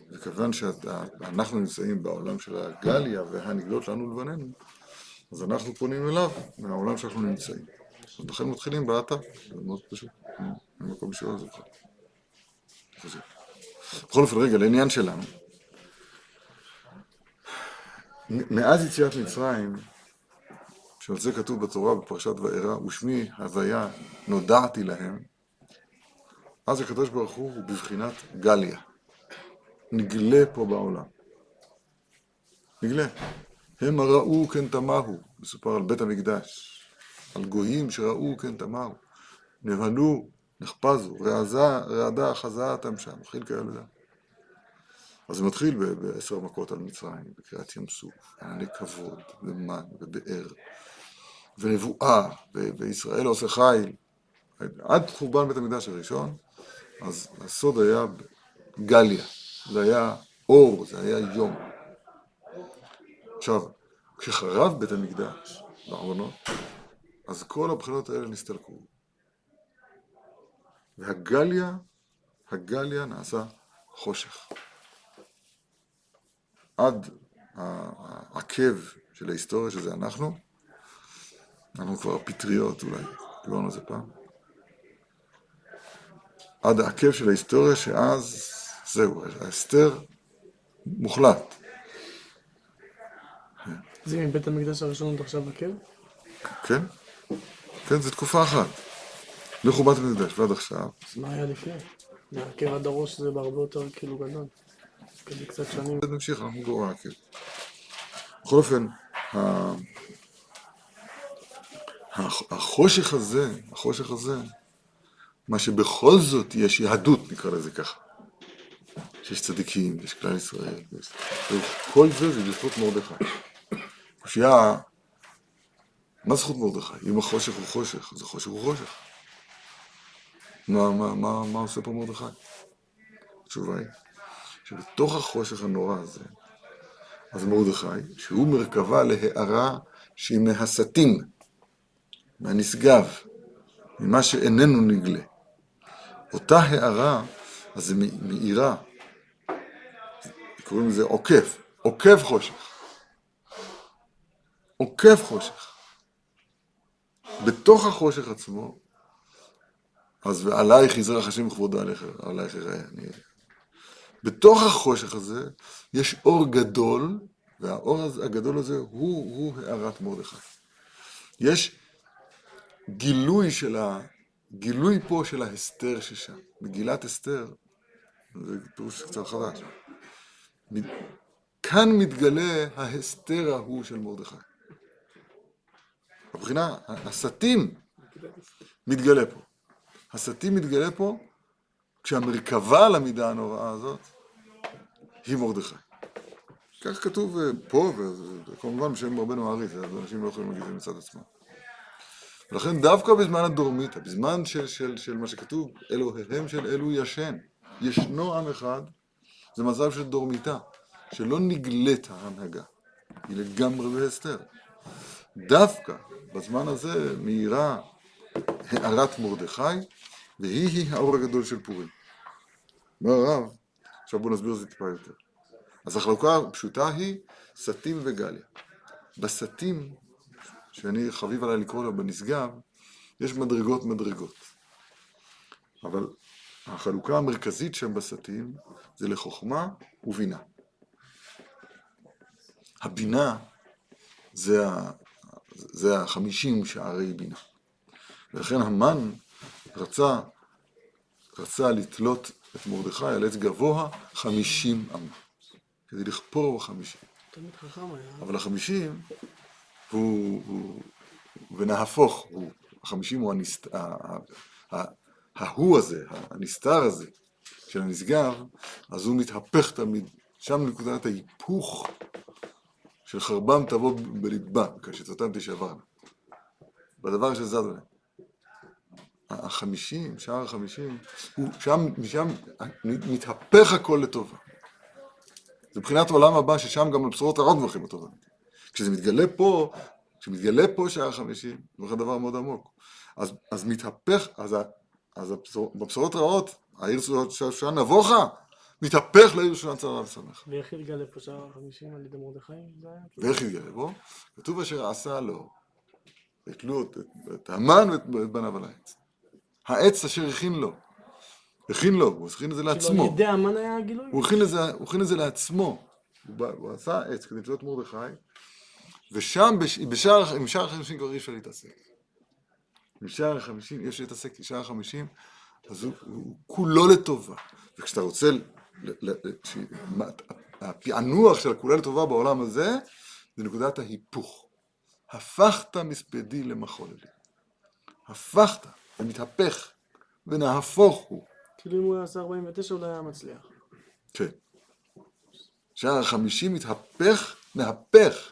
וכיוון שאנחנו נמצאים בעולם של הגליה והנגלות לנו לבננו, אז אנחנו פונים אליו מהעולם שאנחנו נמצאים. ולכן מתחילים באתה, זה מאוד פשוט, במקום שאול זה בכלל. חוזר. בכל אופן, רגע, לעניין שלנו. מאז יציאת מצרים, שעל זה כתוב בתורה בפרשת וארא, ושמי הוויה נודעתי להם, אז הקדוש ברוך הוא הוא בבחינת גליה. נגלה פה בעולם. נגלה. הם הראו כן תמהו, מסופר על בית המקדש, על גויים שראו כן תמהו, נבהלו, נחפזו, רעזה, רעדה, חזעתם שם, אכיל כאלה דם. אז זה מתחיל בעשר מכות על מצרים, בקריאת ים סוף, ענני כבוד, ומן, ובאר, ונבואה, וישראל עושה חיל. עד חורבן בית המקדש הראשון, אז הסוד היה גליה, זה היה אור, זה היה יום. עכשיו, כשחרב בית המקדש, בארונות, אז כל הבחינות האלה נסתלקו. והגליה, הגליה נעשה חושך. עד העקב של ההיסטוריה שזה אנחנו, אנחנו כבר פטריות אולי, לא ענו זה פעם. עד העקב של ההיסטוריה שאז זהו, ההסתר מוחלט. זה עם בית המקדש הראשון עוד עכשיו עקב? כן, כן, זו תקופה אחת. לחובת המקדש ועד עכשיו. אז מה היה לפני? העקב עד הראש זה בהרבה יותר כאילו גדול. כדי קצת שנים. זה נמשיך, אנחנו גורע עקב. בכל אופן, החושך הזה, החושך הזה, מה שבכל זאת יש יהדות, נקרא לזה ככה. שיש צדיקים, יש כלל ישראל, כל זה זה בזכות מרדכי. כשיה, מה זכות מרדכי? אם החושך הוא חושך, אז החושך הוא חושך. מה, מה, מה, מה עושה פה מרדכי? התשובה היא, שבתוך החושך הנורא הזה, אז מרדכי, שהוא מרכבה להערה שהיא מהסתים, מהנשגב, ממה שאיננו נגלה. אותה הערה, אז זה מאירה, קוראים לזה עוקב, עוקב חושך. עוקב חושך. בתוך החושך עצמו, אז ועלייך יזרח השם כבודו עליך, עלייך יראה. בתוך החושך הזה יש אור גדול, והאור הגדול הזה הוא, הוא הערת מרדכי. יש גילוי של ה... גילוי פה של ההסתר ששם. מגילת אסתר, זה פירוש קצר חדש. כאן מתגלה ההסתר ההוא של מרדכי. מבחינה, הסתים מתגלה פה. הסתים מתגלה פה כשהמרכבה למידה הנוראה הזאת היא מרדכי. כך כתוב פה, וכמובן שם רבנו הארי"ף, אנשים לא יכולים להגיד מצד עצמם. ולכן דווקא בזמן הדורמיתא, בזמן של, של, של מה שכתוב, אלוהיהם של אלו ישן, ישנו עם אחד, זה מצב של דורמיתא, שלא נגלית ההנהגה, היא לגמרי בהסתר. דווקא בזמן הזה מאירה הערת מרדכי, והיא היא האור הגדול של פורים. מה רב? עכשיו בואו נסביר את זה טיפה יותר. אז החלוקה הפשוטה היא סתים וגליה. בסתים, שאני חביב עליי לקרוא לו בנשגב, יש מדרגות מדרגות. אבל החלוקה המרכזית שם בסתים זה לחוכמה ובינה. הבינה זה, ה... זה החמישים שערי בינה. ולכן המן רצה, רצה לתלות את מרדכי על עץ גבוה חמישים אמה. כדי לכפור חמישים. אבל החמישים הוא, הוא, ונהפוך, הוא, החמישים הוא הנסת, ה, ה, ההוא הזה, הנסתר הזה של הנשגב, אז הוא מתהפך תמיד, שם נקודת ההיפוך של חרבם תבוא בלבם, כשצאתם תשברנה. בדבר שזז עליהם. החמישים, שער החמישים, הוא שם, משם מתהפך הכל לטובה. זה מבחינת העולם הבא ששם גם לבשורות הרעות מברכים לטובה. כשזה מתגלה פה, כשמתגלה פה שער חמישים, זה דבר מאוד עמוק. אז, אז מתהפך, אז, אז הבשור, בבשורות רעות, העיר שעה נבוכה, מתהפך לעיר שעה צרה ושמח. ואיך יתגלה פה שער החמישים על ידי מרדכי? ואיך יתגלה פה? כתוב אשר עשה לו, את לוט, את, את המן ואת בניו על העץ. העץ אשר הכין לו, הכין לו, הוא הכין את זה לעצמו. שלא ידע, המן היה הגילוי? הוא הכין את זה, הוא הכין את זה לעצמו. הוא, הוא עשה עץ כדי לתלות מרדכי, ושם, בשער, עם שער החמישים כבר אי אפשר להתעסק. עם שער החמישים, אי אפשר להתעסק, עם שער החמישים, אז הוא, הוא כולו לטובה. וכשאתה רוצה, ל, ל, ל, ש, הפענוח של כולה לטובה בעולם הזה, זה נקודת ההיפוך. הפכת מספדי למחוללי. הפכת, זה מתהפך, ונהפוך הוא. כאילו אם הוא עשה ארבעים ותשע אולי היה מצליח. כן. שער החמישים מתהפך, מהפך.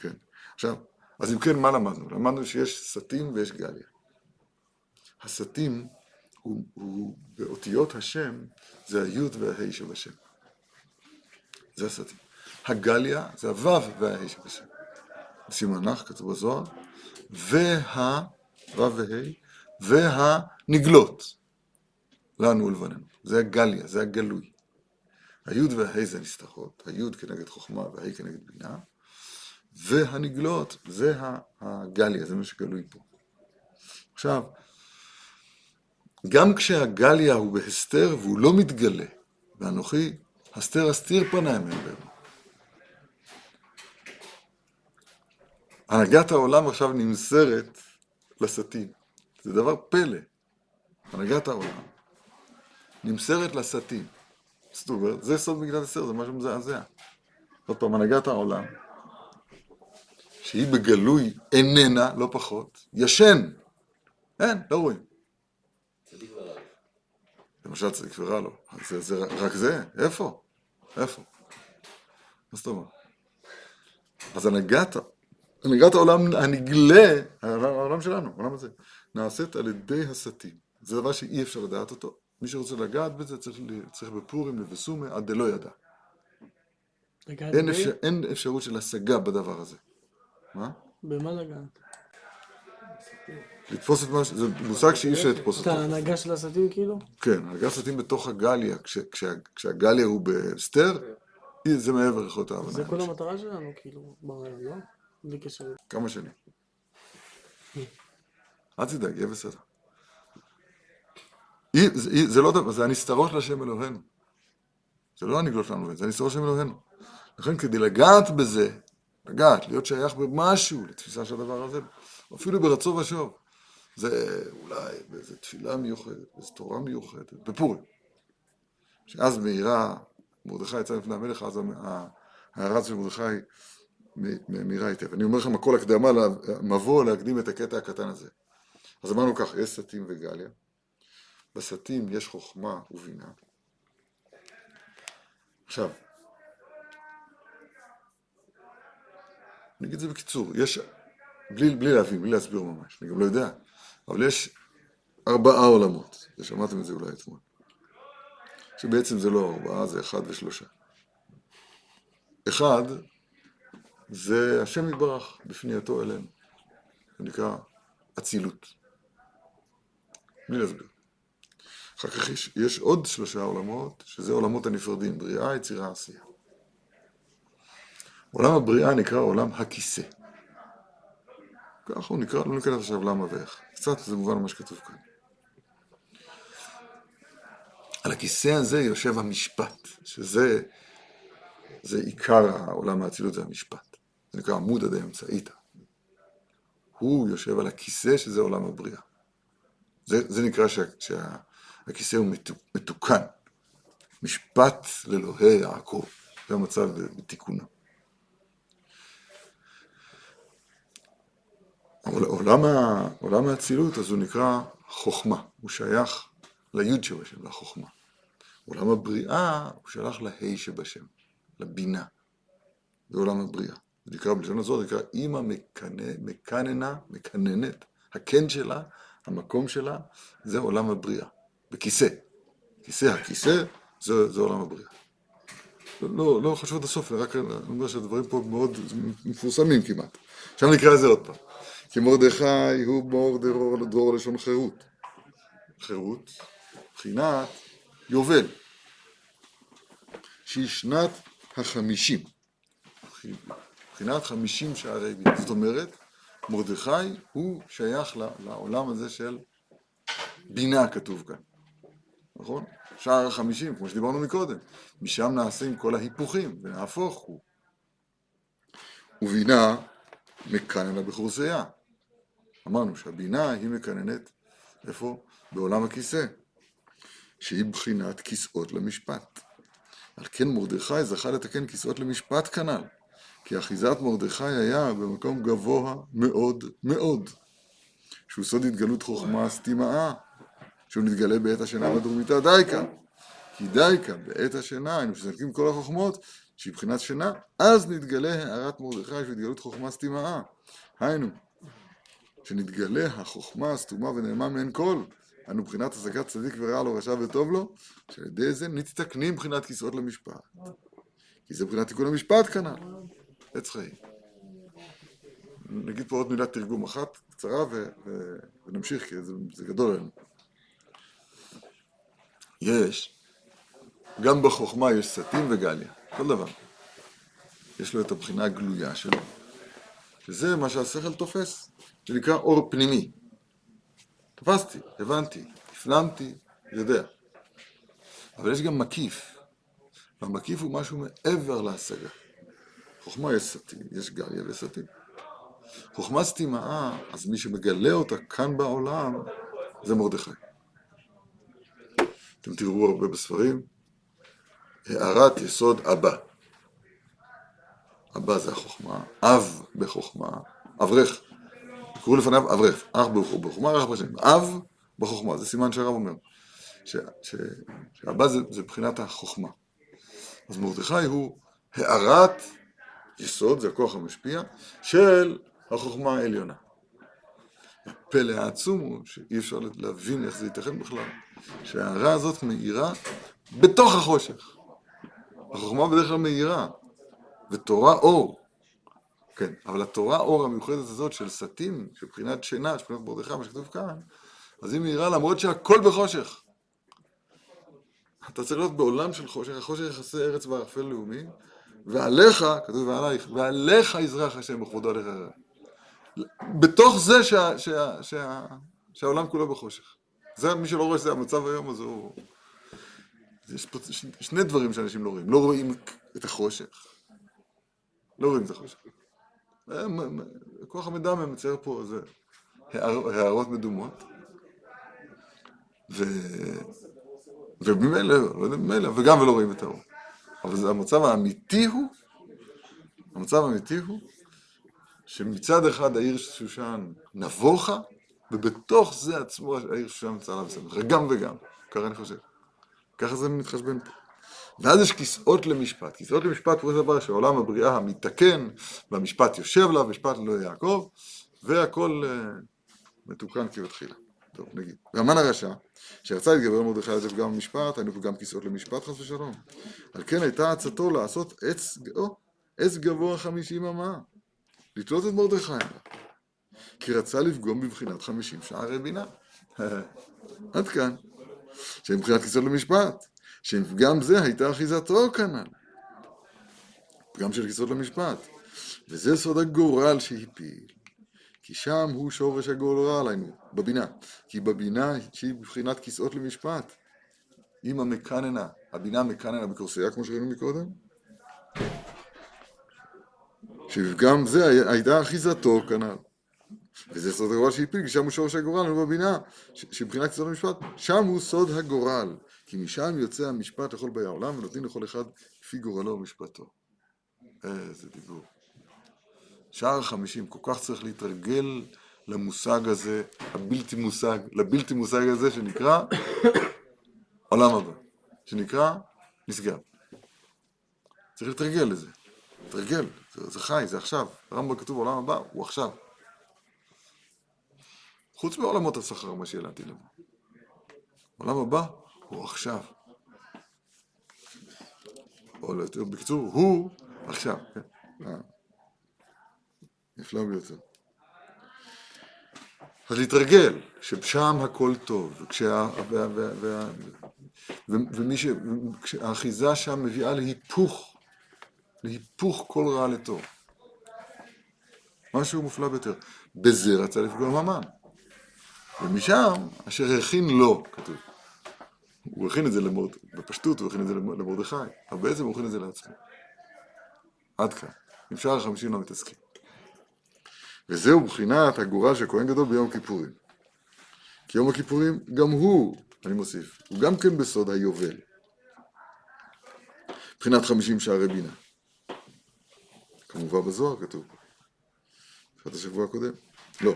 כן. עכשיו, אז אם כן, מה למדנו? למדנו שיש סתים ויש גליה. הסתים הוא, הוא באותיות השם, זה היוד וההי של השם. זה הסתים. הגליה זה הוו וההי של השם. סימנך כתוב בזוהר, וה, וו והי, והנגלות לנו ולבננו. זה הגליה, זה הגלוי. היוד וההי זה הנסתחות, היוד כנגד חוכמה וההי כנגד בינה, והנגלות זה הגליה, זה מה שגלוי פה. עכשיו, גם כשהגליה הוא בהסתר והוא לא מתגלה, ואנוכי הסתר הסתיר פניים אל בהם. הנהגת העולם עכשיו נמסרת לסתים. זה דבר פלא. הנהגת העולם נמסרת לסתים. זאת אומרת, זה סוד מגילת אסתר, זה משהו מזעזע. עוד פעם, הנהגת העולם, שהיא בגלוי איננה, לא פחות, ישן. אין, לא רואים. צדיק ורע. למשל צדיק ורע לא. זה, זה, רק זה? איפה? איפה? מה זאת אומרת? אז הנהגת, הנהגת העולם הנגלה, העולם שלנו, העולם הזה, נעשית על ידי הסתים. זה דבר שאי אפשר לדעת אותו. מי שרוצה לגעת בזה צריך, צריך בפורים לבסומה, עד דלא ידע. אין, אפשר, אין אפשרות של השגה בדבר הזה. מה? במה לגעת? לתפוס את מה ש... זה מושג שאי אפשר לתפוס אותו. אתה הנהגה של הסתים כאילו? כן, הנהגה סתים בתוך הגליה, כשהגליה הוא בסתר, זה מעבר יכולת ההבנה. זה כל המטרה שלנו כאילו, ברעיון, לא? בלי קשר. כמה שנים. אל תדאג, יהיה בסדר. זה לא דבר, זה הנסתרות לשם אלוהינו. זה לא הנגלות לנו, זה הנסתרות לשם אלוהינו. לכן כדי לגעת בזה, לגעת, להיות שייך במשהו, לתפיסה של הדבר הזה, אפילו ברצו ושוב. זה אולי באיזו תפילה מיוחדת, באיזו תורה מיוחדת, בפורים. שאז מהירה, מרדכי יצא לפני המלך, אז ההערה של מרדכי מהירה היטב. אני אומר לכם, הכל הקדמה למבוא להקדים את הקטע הקטן הזה. אז אמרנו כך, יש סתים וגליה. בסתים יש חוכמה ובינה. עכשיו, נגיד את זה בקיצור, יש... בלי, בלי להבין, בלי להסביר ממש, אני גם לא יודע, אבל יש ארבעה עולמות, ושמעתם את זה אולי אתמול, שבעצם זה לא ארבעה, זה אחד ושלושה. אחד, זה השם יתברך בפנייתו אלינו, זה נקרא אצילות, בלי להסביר. אחר כך יש, יש עוד שלושה עולמות, שזה עולמות הנפרדים, בריאה, יצירה, עשייה. עולם הבריאה נקרא עולם הכיסא. ככה הוא נקרא, לא נקרא עכשיו למה ואיך. קצת זה מובן מה שכתוב כאן. על הכיסא הזה יושב המשפט, שזה זה עיקר העולם האצילות, זה המשפט. זה נקרא עמוד עד האמצעית. הוא יושב על הכיסא שזה עולם הבריאה. זה, זה נקרא שה, שה, הכיסא הוא מתוקן. משפט לאלוהי יעקב. זה המצב בתיקונה. עולם, עולם האצילות, אז הוא נקרא חוכמה. הוא שייך ליוד שבשם, לחוכמה. עולם הבריאה, הוא שייך להי שבשם, לבינה. זה עולם הבריאה. זה נקרא, בלשון הזאת, זה נקרא אימא מקננה, מקננת. הקן שלה, המקום שלה, זה עולם הבריאה. בכיסא. כיסא, הכיסא, זה, זה עולם הבריאה. לא, לא חשוב את הסוף, רק אני אומר שהדברים פה מאוד מפורסמים כמעט. עכשיו נקרא את זה עוד פעם. כי מרדכי הוא מור דרור לשון חירות. חירות, בחינת יובל, שהיא שנת החמישים. בחינת חמישים שערי בינה. זאת אומרת, מרדכי הוא שייך לעולם הזה של בינה כתוב כאן. נכון? שער החמישים, כמו שדיברנו מקודם. משם נעשים כל ההיפוכים, ונהפוך הוא. ובינה מקננה בחורסיה. אמרנו שהבינה היא מקננת, איפה? בעולם הכיסא, שהיא בחינת כיסאות למשפט. על כן מרדכי זכה לתקן כיסאות למשפט כנ"ל, כי אחיזת מרדכי היה במקום גבוה מאוד מאוד, שהוא סוד התגלות חוכמה סתימה, שהוא נתגלה בעת השינה בדורמיתא דייקה, כי דייקה בעת השינה, אם שזנקים כל החוכמות, שהיא בחינת שינה, אז נתגלה הערת מרדכי שהתגלות חוכמה סתימה. היינו, שנתגלה החוכמה הסתומה ונעלמה מעין כל, אנו מבחינת השגת צדיק ורע לו, רשע וטוב לו, שעל ידי זה נצטקנים מבחינת כיסאות למשפט. כי זה מבחינת תיקון המשפט כנ"ל. עץ חיים. נגיד פה עוד מילת תרגום אחת, קצרה, ו- ו- ונמשיך, כי זה, זה גדול עלינו. יש, גם בחוכמה יש סתים וגליה, כל דבר. יש לו את הבחינה הגלויה שלו. וזה מה שהשכל תופס, שנקרא אור פנימי. תפסתי, הבנתי, הפנמתי, יודע. אבל יש גם מקיף. והמקיף הוא משהו מעבר להשגה. חוכמה יש סתים, יש גליה וסתים. חוכמה סתימה, אז מי שמגלה אותה כאן בעולם, זה מרדכי. אתם תראו הרבה בספרים, הערת יסוד אבא. אבא זה החוכמה, אב בחוכמה, אברך. קראו לפניו אברך, אח בחוכמה, אח בשם. אב בחוכמה, זה סימן שהרב אומר. ש, ש, שאבא זה, זה בחינת החוכמה. אז מרדכי הוא הערת יסוד, זה הכוח המשפיע, של החוכמה העליונה. הפלא העצום הוא שאי אפשר להבין איך זה ייתכן בכלל. שההערה הזאת מאירה בתוך החושך. החוכמה בדרך כלל מאירה. ותורה אור. כן, אבל התורה אור המיוחדת הזאת של סתים, שבחינת שינה, שבחינת מרדכי, מה שכתוב כאן, אז היא מאירה למרות שהכל בחושך. אתה צריך להיות בעולם של חושך, החושך יחסי ארץ וערפל לאומי, ועליך, כתוב ועלייך, ועליך יזרח השם בכבודו לך. בתוך זה שה, שה, שה, שהעולם כולו בחושך. זה מי שלא רואה שזה המצב היום, אז הוא... יש פה ש, שני דברים שאנשים לא רואים. לא רואים את החושך. לא רואים את החושך. כוח המדמם מצייר פה זה הערות מדומות. ו... ובמילא, ובמילא, וגם ולא רואים את האור. אבל המצב האמיתי הוא, המצב האמיתי הוא, שמצד אחד העיר שושן נבוכה, ובתוך זה עצמו העיר שושן מצאה בסדר. גם וגם, ככה אני חושב. ככה זה מתחשבן פה. ואז יש כיסאות למשפט. כיסאות למשפט הוא דבר שהעולם הבריאה המתקן, והמשפט יושב לה, והמשפט לא יעקב, והכל uh, מתוקן כבתחילה. טוב, נגיד. והמן הרשע, שרצה להתגבר למרדכי יוסף גם במשפט, היינו פה גם כיסאות למשפט חס ושלום. על כן הייתה עצתו לעשות עץ, או, עץ גבוה חמישים אמה. לתלות את מרדכי, כי רצה לפגום בבחינת חמישים שערי בינה. עד כאן, שמבחינת כיסאות למשפט, שמפגם זה הייתה אחיזתו כנ"ל. פגם של כיסאות למשפט. וזה סוד הגורל שהפיל, כי שם הוא שורש הגורל עלינו, בבינה. כי בבינה שהיא בבחינת כיסאות למשפט, עם המקננה, הבינה מקננה בקורסיה, כמו שראינו מקודם, שגם זה הייתה אחיזתו כנ"ל. וזה סוד הגורל שהפיל, כי שם הוא שורש הגורל, הוא בבינה, שמבחינת כיסאות המשפט, שם הוא סוד הגורל, כי משם יוצא המשפט לכל באי העולם, ונותנים לכל אחד כפי גורלו ומשפטו. איזה דיבור. שער חמישים, כל כך צריך להתרגל למושג הזה, הבלתי מושג, לבלתי מושג הזה שנקרא עולם הבא, שנקרא נשגב. צריך להתרגל לזה. תרגל, זה, זה חי, זה עכשיו. רמב"ם כתוב עולם הבא, הוא עכשיו. חוץ מעולמות השכר, מה שאלתי למה. עולם הבא, הוא עכשיו. או בקיצור, הוא עכשיו. נפלא ביותר. אז להתרגל, ששם הכל טוב, וכשהאחיזה שם מביאה להיפוך, להיפוך כל רע לטוב. משהו מופלא ביותר. בזה רצה לפגום המן. ומשם, אשר הכין לו, כתוב. הוא הכין את זה למורד... בפשטות, הוא הכין את זה למרדכי. אבל בעצם הוא הכין את זה לעצמו. עד כאן. עם שער החמישים לא מתעסקים. וזהו בחינת הגורל של כהן גדול ביום הכיפורים. כי יום הכיפורים גם הוא, אני מוסיף, הוא גם כן בסוד היובל. בחינת חמישים שערי בינה. כמובן בזוהר כתוב. פרט השבוע הקודם. לא.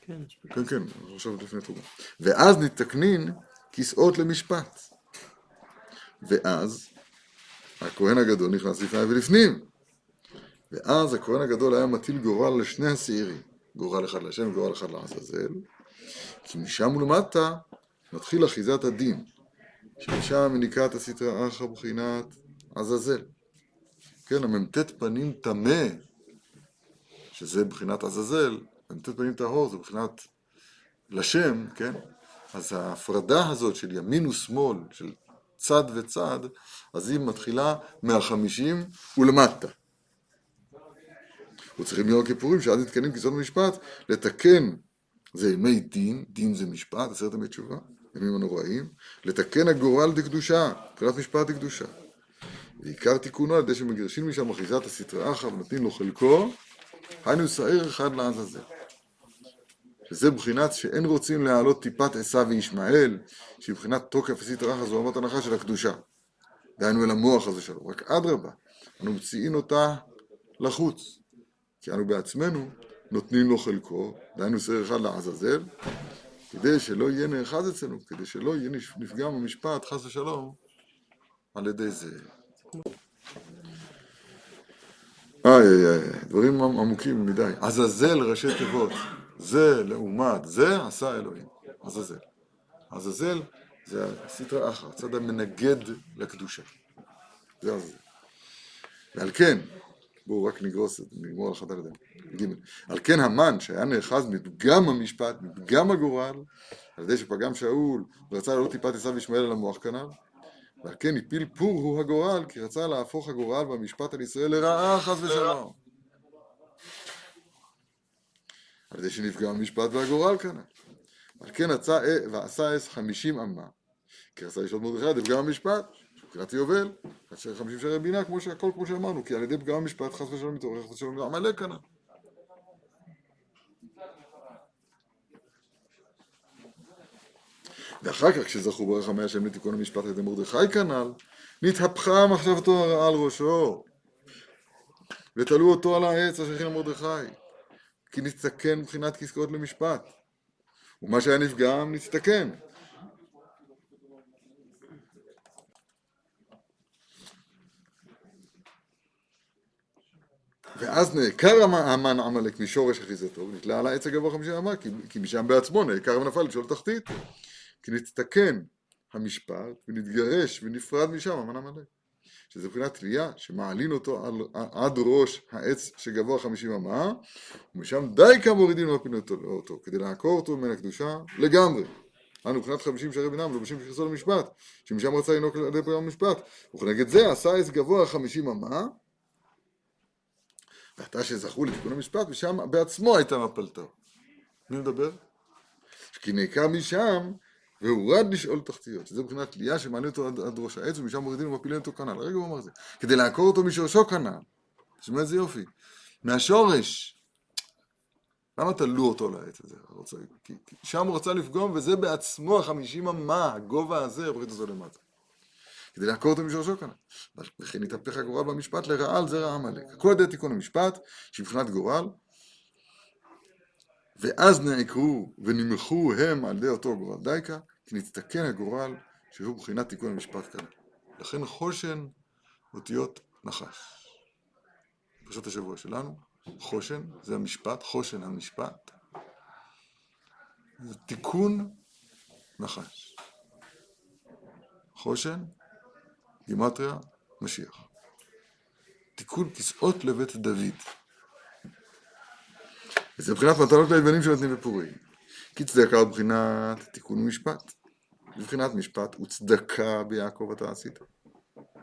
כן, כן, כן. עכשיו לפני תרומה. ואז נתקנין כיסאות למשפט. ואז הכהן הגדול נכנס לפני ולפנים. ואז הכהן הגדול היה מטיל גורל לשני השעירים. גורל אחד להשם וגורל אחד לעזאזל. כי משם ולמטה נתחיל אחיזת הדין, ששם נקראת הסתרא אחרא בחינת עזאזל. כן, הממתת פנים טמא, שזה בחינת עזאזל, הממתת פנים טהור, זה בחינת לשם, כן? אז ההפרדה הזאת של ימין ושמאל, של צד וצד, אז היא מתחילה מהחמישים ולמטה. וצריכים יום הכיפורים, שעד נתקנים כיסוד המשפט, לתקן זה ימי דין, דין זה משפט, עשרת ימי תשובה, ימים הנוראים, לתקן הגורל דקדושה, בחינת משפט דקדושה. ועיקר תיקונו על ידי שמגרשים משם אחיזת הסתרא אחרא ונותנים לו חלקו, היינו שעיר אחד לעזאזל. שזה בחינת שאין רוצים להעלות טיפת עשיו וישמעאל, שהיא בחינת תוקף הסתרא אחרא, זו אמת הנחה של הקדושה. דהיינו אל המוח הזה שלו, רק אדרבה, אנו מציעים אותה לחוץ. כי אנו בעצמנו נותנים לו חלקו, דהיינו שעיר אחד לעזאזל, כדי שלא יהיה נאחז אצלנו, כדי שלא יהיה נפגע במשפט, חס ושלום, על ידי זה. איי איי איי, דברים עמוקים מדי. עזאזל ראשי תיבות, זה לעומת זה עשה אלוהים, עזאזל. עזאזל זה הסתרא אחרא, הצד המנגד לקדושה. זה עזאזל. ועל כן, בואו רק נגרוס, נגמור על חדר דם. ג' על כן המן שהיה נאחז מפגם המשפט, מפגם הגורל, על ידי שפגם שאול ורצה לעלות טיפת עשיו וישמעאל על המוח כנ"ל, ועל כן הפיל פור הוא הגורל, כי רצה להפוך הגורל והמשפט על ישראל לרעה חס ושלום. על ידי שנפגם המשפט והגורל כנ"ל. על כן עצה, ועשה עש חמישים אמה, כי רצה לשאול מרדכי לפגם המשפט, קראתי יובל, אשר חמישים שערי בינה, כמו שהכל כמו שאמרנו, כי על ידי פגם המשפט חס ושלום מתעורר חס ושלום עמלק כאן. ואחר כך כשזכו ברחמי השם לתיקון המשפט על ידי מרדכי כנ"ל, נתהפכה מחשבתו הרעה על ראשו, ותלו אותו על העץ אשר הכין מרדכי, כי נתתקן מבחינת כסקאות למשפט, ומה שהיה נפגם נתתקן. ואז נעקר המן עמלק משורש אחיזתו, ונתלה על העץ הגבוה חמישים אמה, כי, כי משם בעצמו נעקר ונפל לשאול תחתית, כי נתתקן המשפט, ונתגרש ונפרד משם המן עמלק. שזה מבחינת תלייה שמעלין אותו על, עד ראש העץ שגבוה חמישים אמה, ומשם די כמה מורידים ומפינתו אותו, כדי לעקור אותו מן הקדושה לגמרי. אנו מבחינת חמישים שערי בינם, ולבשים שכיסו למשפט, שמשם רצה לנוק על ידי פריון משפט. וכנגד זה עשה עץ גבוה חמישים אמה, ואתה שזכו לתיקון המשפט, ושם בעצמו הייתה מפלתו. מי מדבר? כי נעקר משם, והוא רד לשאול תחתיות, שזה מבחינת תלייה שמעלה אותו עד ראש העץ, ומשם מורידים ומפילים אותו כנ"ל. הרגע הוא אמר זה. כדי לעקור אותו משורשו כנ"ל. תשמע איזה יופי. מהשורש. למה תלו אותו לעץ הזה? כי שם הוא רצה לפגום, וזה בעצמו החמישים אמה, הגובה הזה, הברית אותו למטה. כדי לעקור אותו משורשו כאן. וכן התהפך הגורל במשפט לרעה על זרע עמלק. הכל ידי תיקון המשפט, שבחינת גורל, ואז נעקרו ונמחו הם על ידי אותו גורל דייקה, כי נתתקן הגורל שהוא בחינת תיקון המשפט כאן. לכן חושן אותיות נחש. פרשת השבוע שלנו, חושן זה המשפט, חושן המשפט. זה תיקון נחש. חושן גימטריה, משיח. תיקון כיסאות לבית דוד. וזה מבחינת מתנות ליבנים שנותנים בפורים. כי צדקה בבחינת תיקון ומשפט. בבחינת משפט וצדקה ביעקב אתה עשית.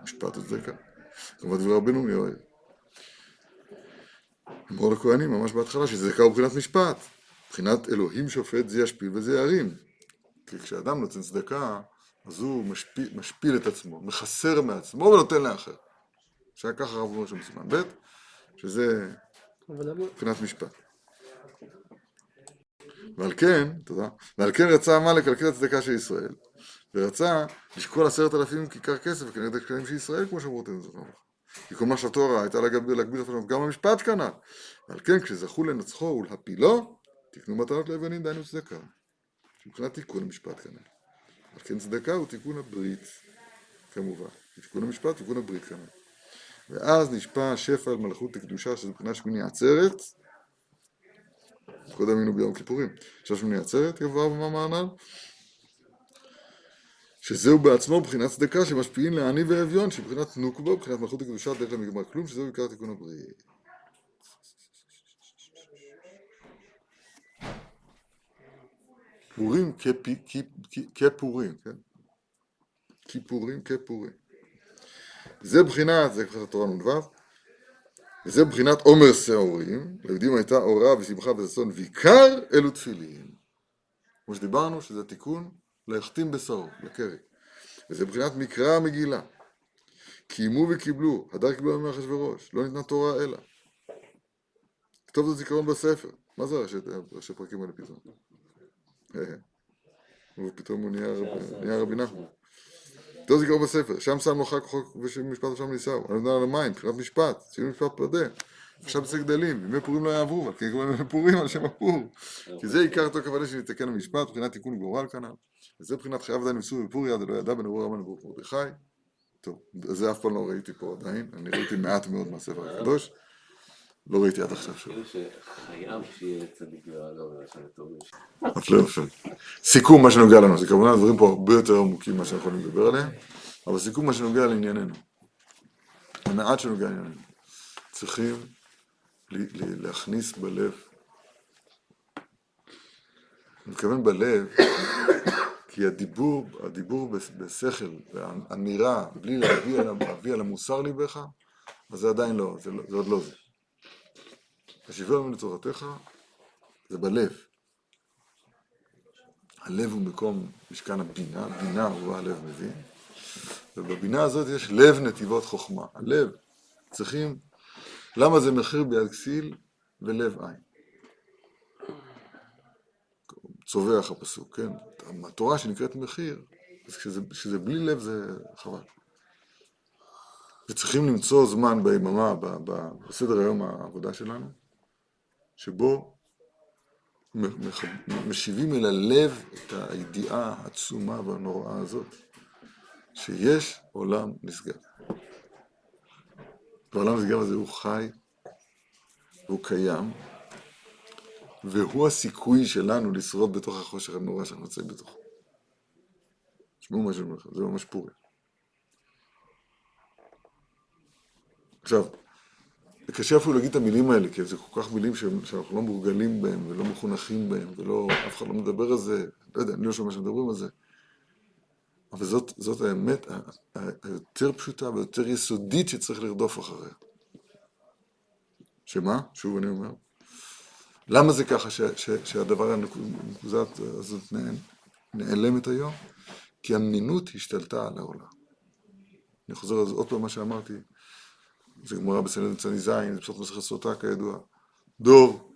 משפט וצדקה. כמובן דבר רבנו מי אוהב. אמרו לכהנים ממש בהתחלה שצדקה בבחינת משפט. בבחינת אלוהים שופט זה ישפיל וזה יערים. כי כשאדם נותן צדקה, אז הוא משפיל, משפיל את עצמו, מחסר מעצמו ונותן לאחר. שהיה ככה הרב אומר שם סימן ב', שזה מבחינת משפט. ועל כן, תודה, ועל כן רצה עמלק לקלקל הצדקה של ישראל, ורצה לשקול עשרת אלפים כיכר כסף וכנגד הכללים של ישראל, כמו שאמרתם זאת אומרת. כי כל מה שהתורה הייתה להגביל לפניו גם המשפט כנ"ל. ועל כן, כשזכו לנצחו ולהפילו, תקנו מתנות ליבנים דיינו צדקה. מבחינת תיקון המשפט כנ"ל. על כן צדקה הוא תיקון הברית, כמובן. תיקון המשפט, תיקון הברית כמובן. ואז נשפע שפע על מלכות הקדושה, שזו בחינה שמיני עצרת. קודם היינו ביום כיפורים. שמיני עצרת, גבוהה במאמר הנ"ל. שזהו בעצמו מבחינת צדקה שמשפיעים לעני ואביון, שמבחינת נוקבה, מבחינת מלכות הקדושה דרך למגמר כלום, שזהו עיקר תיקון הברית. פורים כפי, כ, כ, כפורים, כן? כיפורים כפורים. זה בחינת, זה בחינת התורה נ"ו, וזה בחינת עומר שעורים, לעבדים הייתה אורה ושמחה וששון, ועיקר אלו תפילין. כמו שדיברנו, שזה תיקון להחתים בשעור, לקרי. וזה בחינת מקרא המגילה. קיימו וקיבלו, הדר קיבלו ימי אחשוורוש, לא ניתנה תורה אלא. כתוב את זיכרון בספר. מה זה ראשי פרקים האלה פתאום? ופתאום הוא נהיה רבי נחמן. כתוב זיכרון בספר, שם שם נוחה כוחו ושמשפט שם ניסהו. אני נדע על המים, בחינת משפט, ציון משפט פרדה. עכשיו זה גדלים, ימי פורים לא יעברו, אבל כי ימי פורים על שם הפור. כי זה עיקר אותו כוונה שנתקן המשפט, בחינת תיקון גורל כאן. וזה בחינת חייב עדיין מסור בפוריה, זה לא ידע בנבוא רבן נבוא מרדכי. טוב, זה אף פעם לא ראיתי פה עדיין, אני ראיתי מעט מאוד מהספר הקדוש. לא ראיתי עד עכשיו שוב. חייב שיהיה צדיק ועגב ולשם טובים. את לא יפה. סיכום מה שנוגע לנו, זה כמובן הדברים פה הרבה יותר עמוקים ממה שאנחנו יכולים לדבר עליהם, אבל סיכום מה שנוגע לענייננו. המעט שנוגע לענייננו. צריכים להכניס בלב. אני מתכוון בלב, כי הדיבור, הדיבור בשכל, האמירה, בלי להביא על המוסר ליבך, אז זה עדיין לא, זה עוד לא זה. השיבה ממנו תורתך זה בלב. הלב הוא מקום משכן הבינה, בינה הוא הלב מביא, ובבינה הזאת יש לב נתיבות חוכמה. הלב צריכים, למה זה מחיר ביד כסיל ולב עין? צובח הפסוק, כן? התורה שנקראת מחיר, אז כשזה, כשזה בלי לב זה חבל. וצריכים למצוא זמן ביממה, בסדר היום העבודה שלנו, שבו משיבים אל הלב את הידיעה העצומה והנוראה הזאת, שיש עולם נסגר. והעולם נסגר הזה הוא חי, והוא קיים, והוא הסיכוי שלנו לשרוד בתוך החושך הנורא שאנחנו נמצאים בתוכו. תשמעו מה שאני אומר לכם, זה ממש פורים. עכשיו, קשה אפילו להגיד את המילים האלה, כי זה כל כך מילים שאנחנו לא מורגלים בהם ולא מחונכים בהם, ולא, אף אחד לא מדבר על זה, לא יודע, אני לא שומע שמדברים על זה. אבל זאת, זאת האמת היותר פשוטה ויותר יסודית שצריך לרדוף אחריה. שמה? שוב אני אומר. למה זה ככה ש, ש, שהדבר הנקוזת הזאת נעלמת היום? כי המינות השתלטה על העולם. אני חוזר על זה עוד פעם מה שאמרתי. זה גמורה בסנדן צני זין, זה בסוף מסכת סוטה כידוע. דור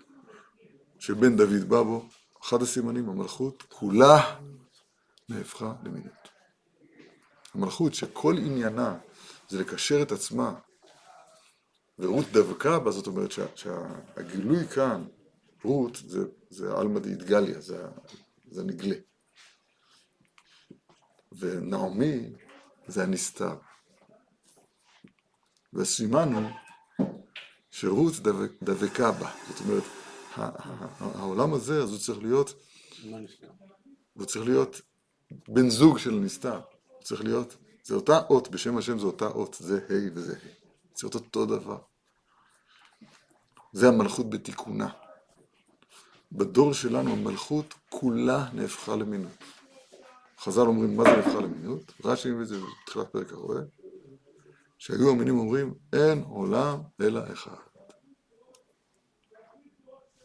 שבן דוד בא בו, אחד הסימנים, המלכות, כולה נהפכה למינות. המלכות שכל עניינה זה לקשר את עצמה, ורות דווקא בה, זאת אומרת שה, שהגילוי כאן, רות זה, זה עלמא דאיתגליה, זה, זה נגלה. ונעמי זה הנסתר. והסימן הוא שרות דבקה בה, זאת אומרת, העולם הזה, אז הוא צריך להיות, הוא צריך להיות בן זוג של הנסתר, הוא צריך להיות, זה אותה אות, בשם השם זה אותה אות, זה ה' וזה ה', זה אותו דבר. זה המלכות בתיקונה. בדור שלנו המלכות כולה נהפכה למינות. חז"ל אומרים, מה זה נהפכה למינות? רש"י מביא את זה בתחילת פרק הרואה. שהיו המינים אומרים, אין עולם אלא אחד.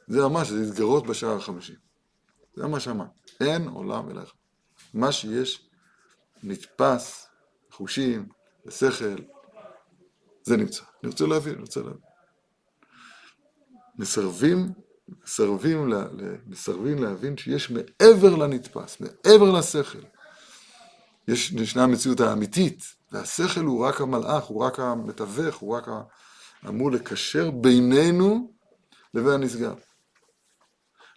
זה ממש, זה התגרות בשער החמישים. זה ממש אמן. אין עולם אלא אחד. מה שיש נתפס, חושים, שכל, זה נמצא. אני רוצה להבין, אני רוצה להבין. מסרבים, מסרבים, לה, מסרבים להבין שיש מעבר לנתפס, מעבר לשכל. יש, ישנה המציאות האמיתית. והשכל הוא רק המלאך, הוא רק המתווך, הוא רק אמור לקשר בינינו לבין הנסגר.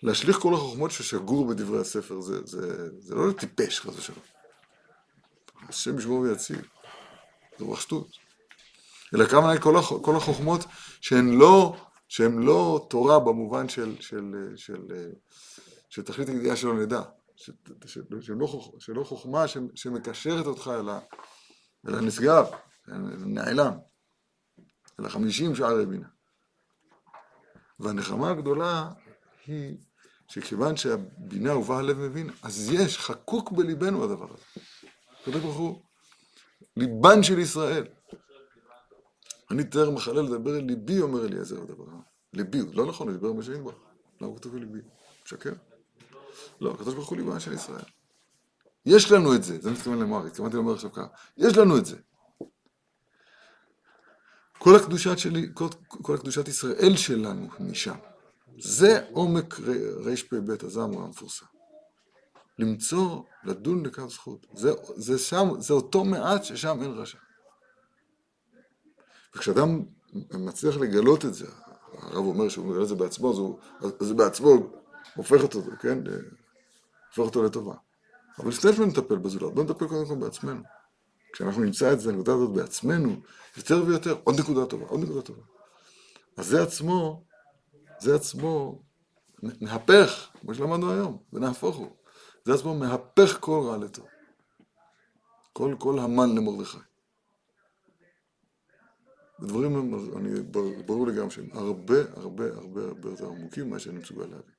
להשליך כל החוכמות ששגור בדברי הספר, זה, זה, זה לא לטיפש חס ושלום. השם ישמור ויציל, זה רוח שטות. אלא כמה כל, הח, כל החוכמות שהן לא, שהן לא תורה במובן של, של, של, של, של תכלית הגדיעה שלא נדע, שלא חוכמה שמקשרת אותך אלא נסגר, נעלם, אלא חמישים שערי בינה. והנחמה הגדולה היא שכיוון שהבינה הובאה הלב מבין, אז יש חקוק בליבנו הדבר הזה. הקדוש ברוך הוא, ליבן של ישראל. אני תאר מחלל לדבר אל ליבי, אומר אליעזר הדבר. ליבי, לא נכון, לדבר מה שאין בו. לא, הוא כתוב ליבי. משקר? לא, הקדוש ברוך הוא ליבן של ישראל. יש לנו את זה, זה מתכוון למואר, התכוונתי לומר עכשיו ככה. יש לנו את זה. כל הקדושת שלי, כל, כל הקדושת ישראל שלנו משם. זה עומק רשפי בית הזמר המפורסם. למצוא, לדון לקו זכות. זה, זה שם, זה אותו מעט ששם אין רשע. וכשאדם מצליח לגלות את זה, הרב אומר שהוא מגלה את זה בעצמו, זו, אז זה בעצמו הופך אותו, כן? הופך אותו לטובה. אבל לפני שלא נטפל בזולת, בוא נטפל קודם כל בעצמנו. כשאנחנו נמצא את זה, הנקודה הזאת בעצמנו, יותר ויותר, עוד נקודה טובה, עוד נקודה טובה. אז זה עצמו, זה עצמו מהפך, כמו שלמדנו היום, ונהפוך הוא. זה עצמו מהפך כל רע לטוב. כל, כל המן למרדכי. הדברים הם, אני ברור לי גם שהם הרבה, הרבה, הרבה, הרבה יותר עמוקים מה שאני מסוגל להביא.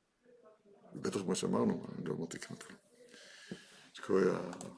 בטח מה שאמרנו, אני לא אמרתי כמעט כלום. שקורא...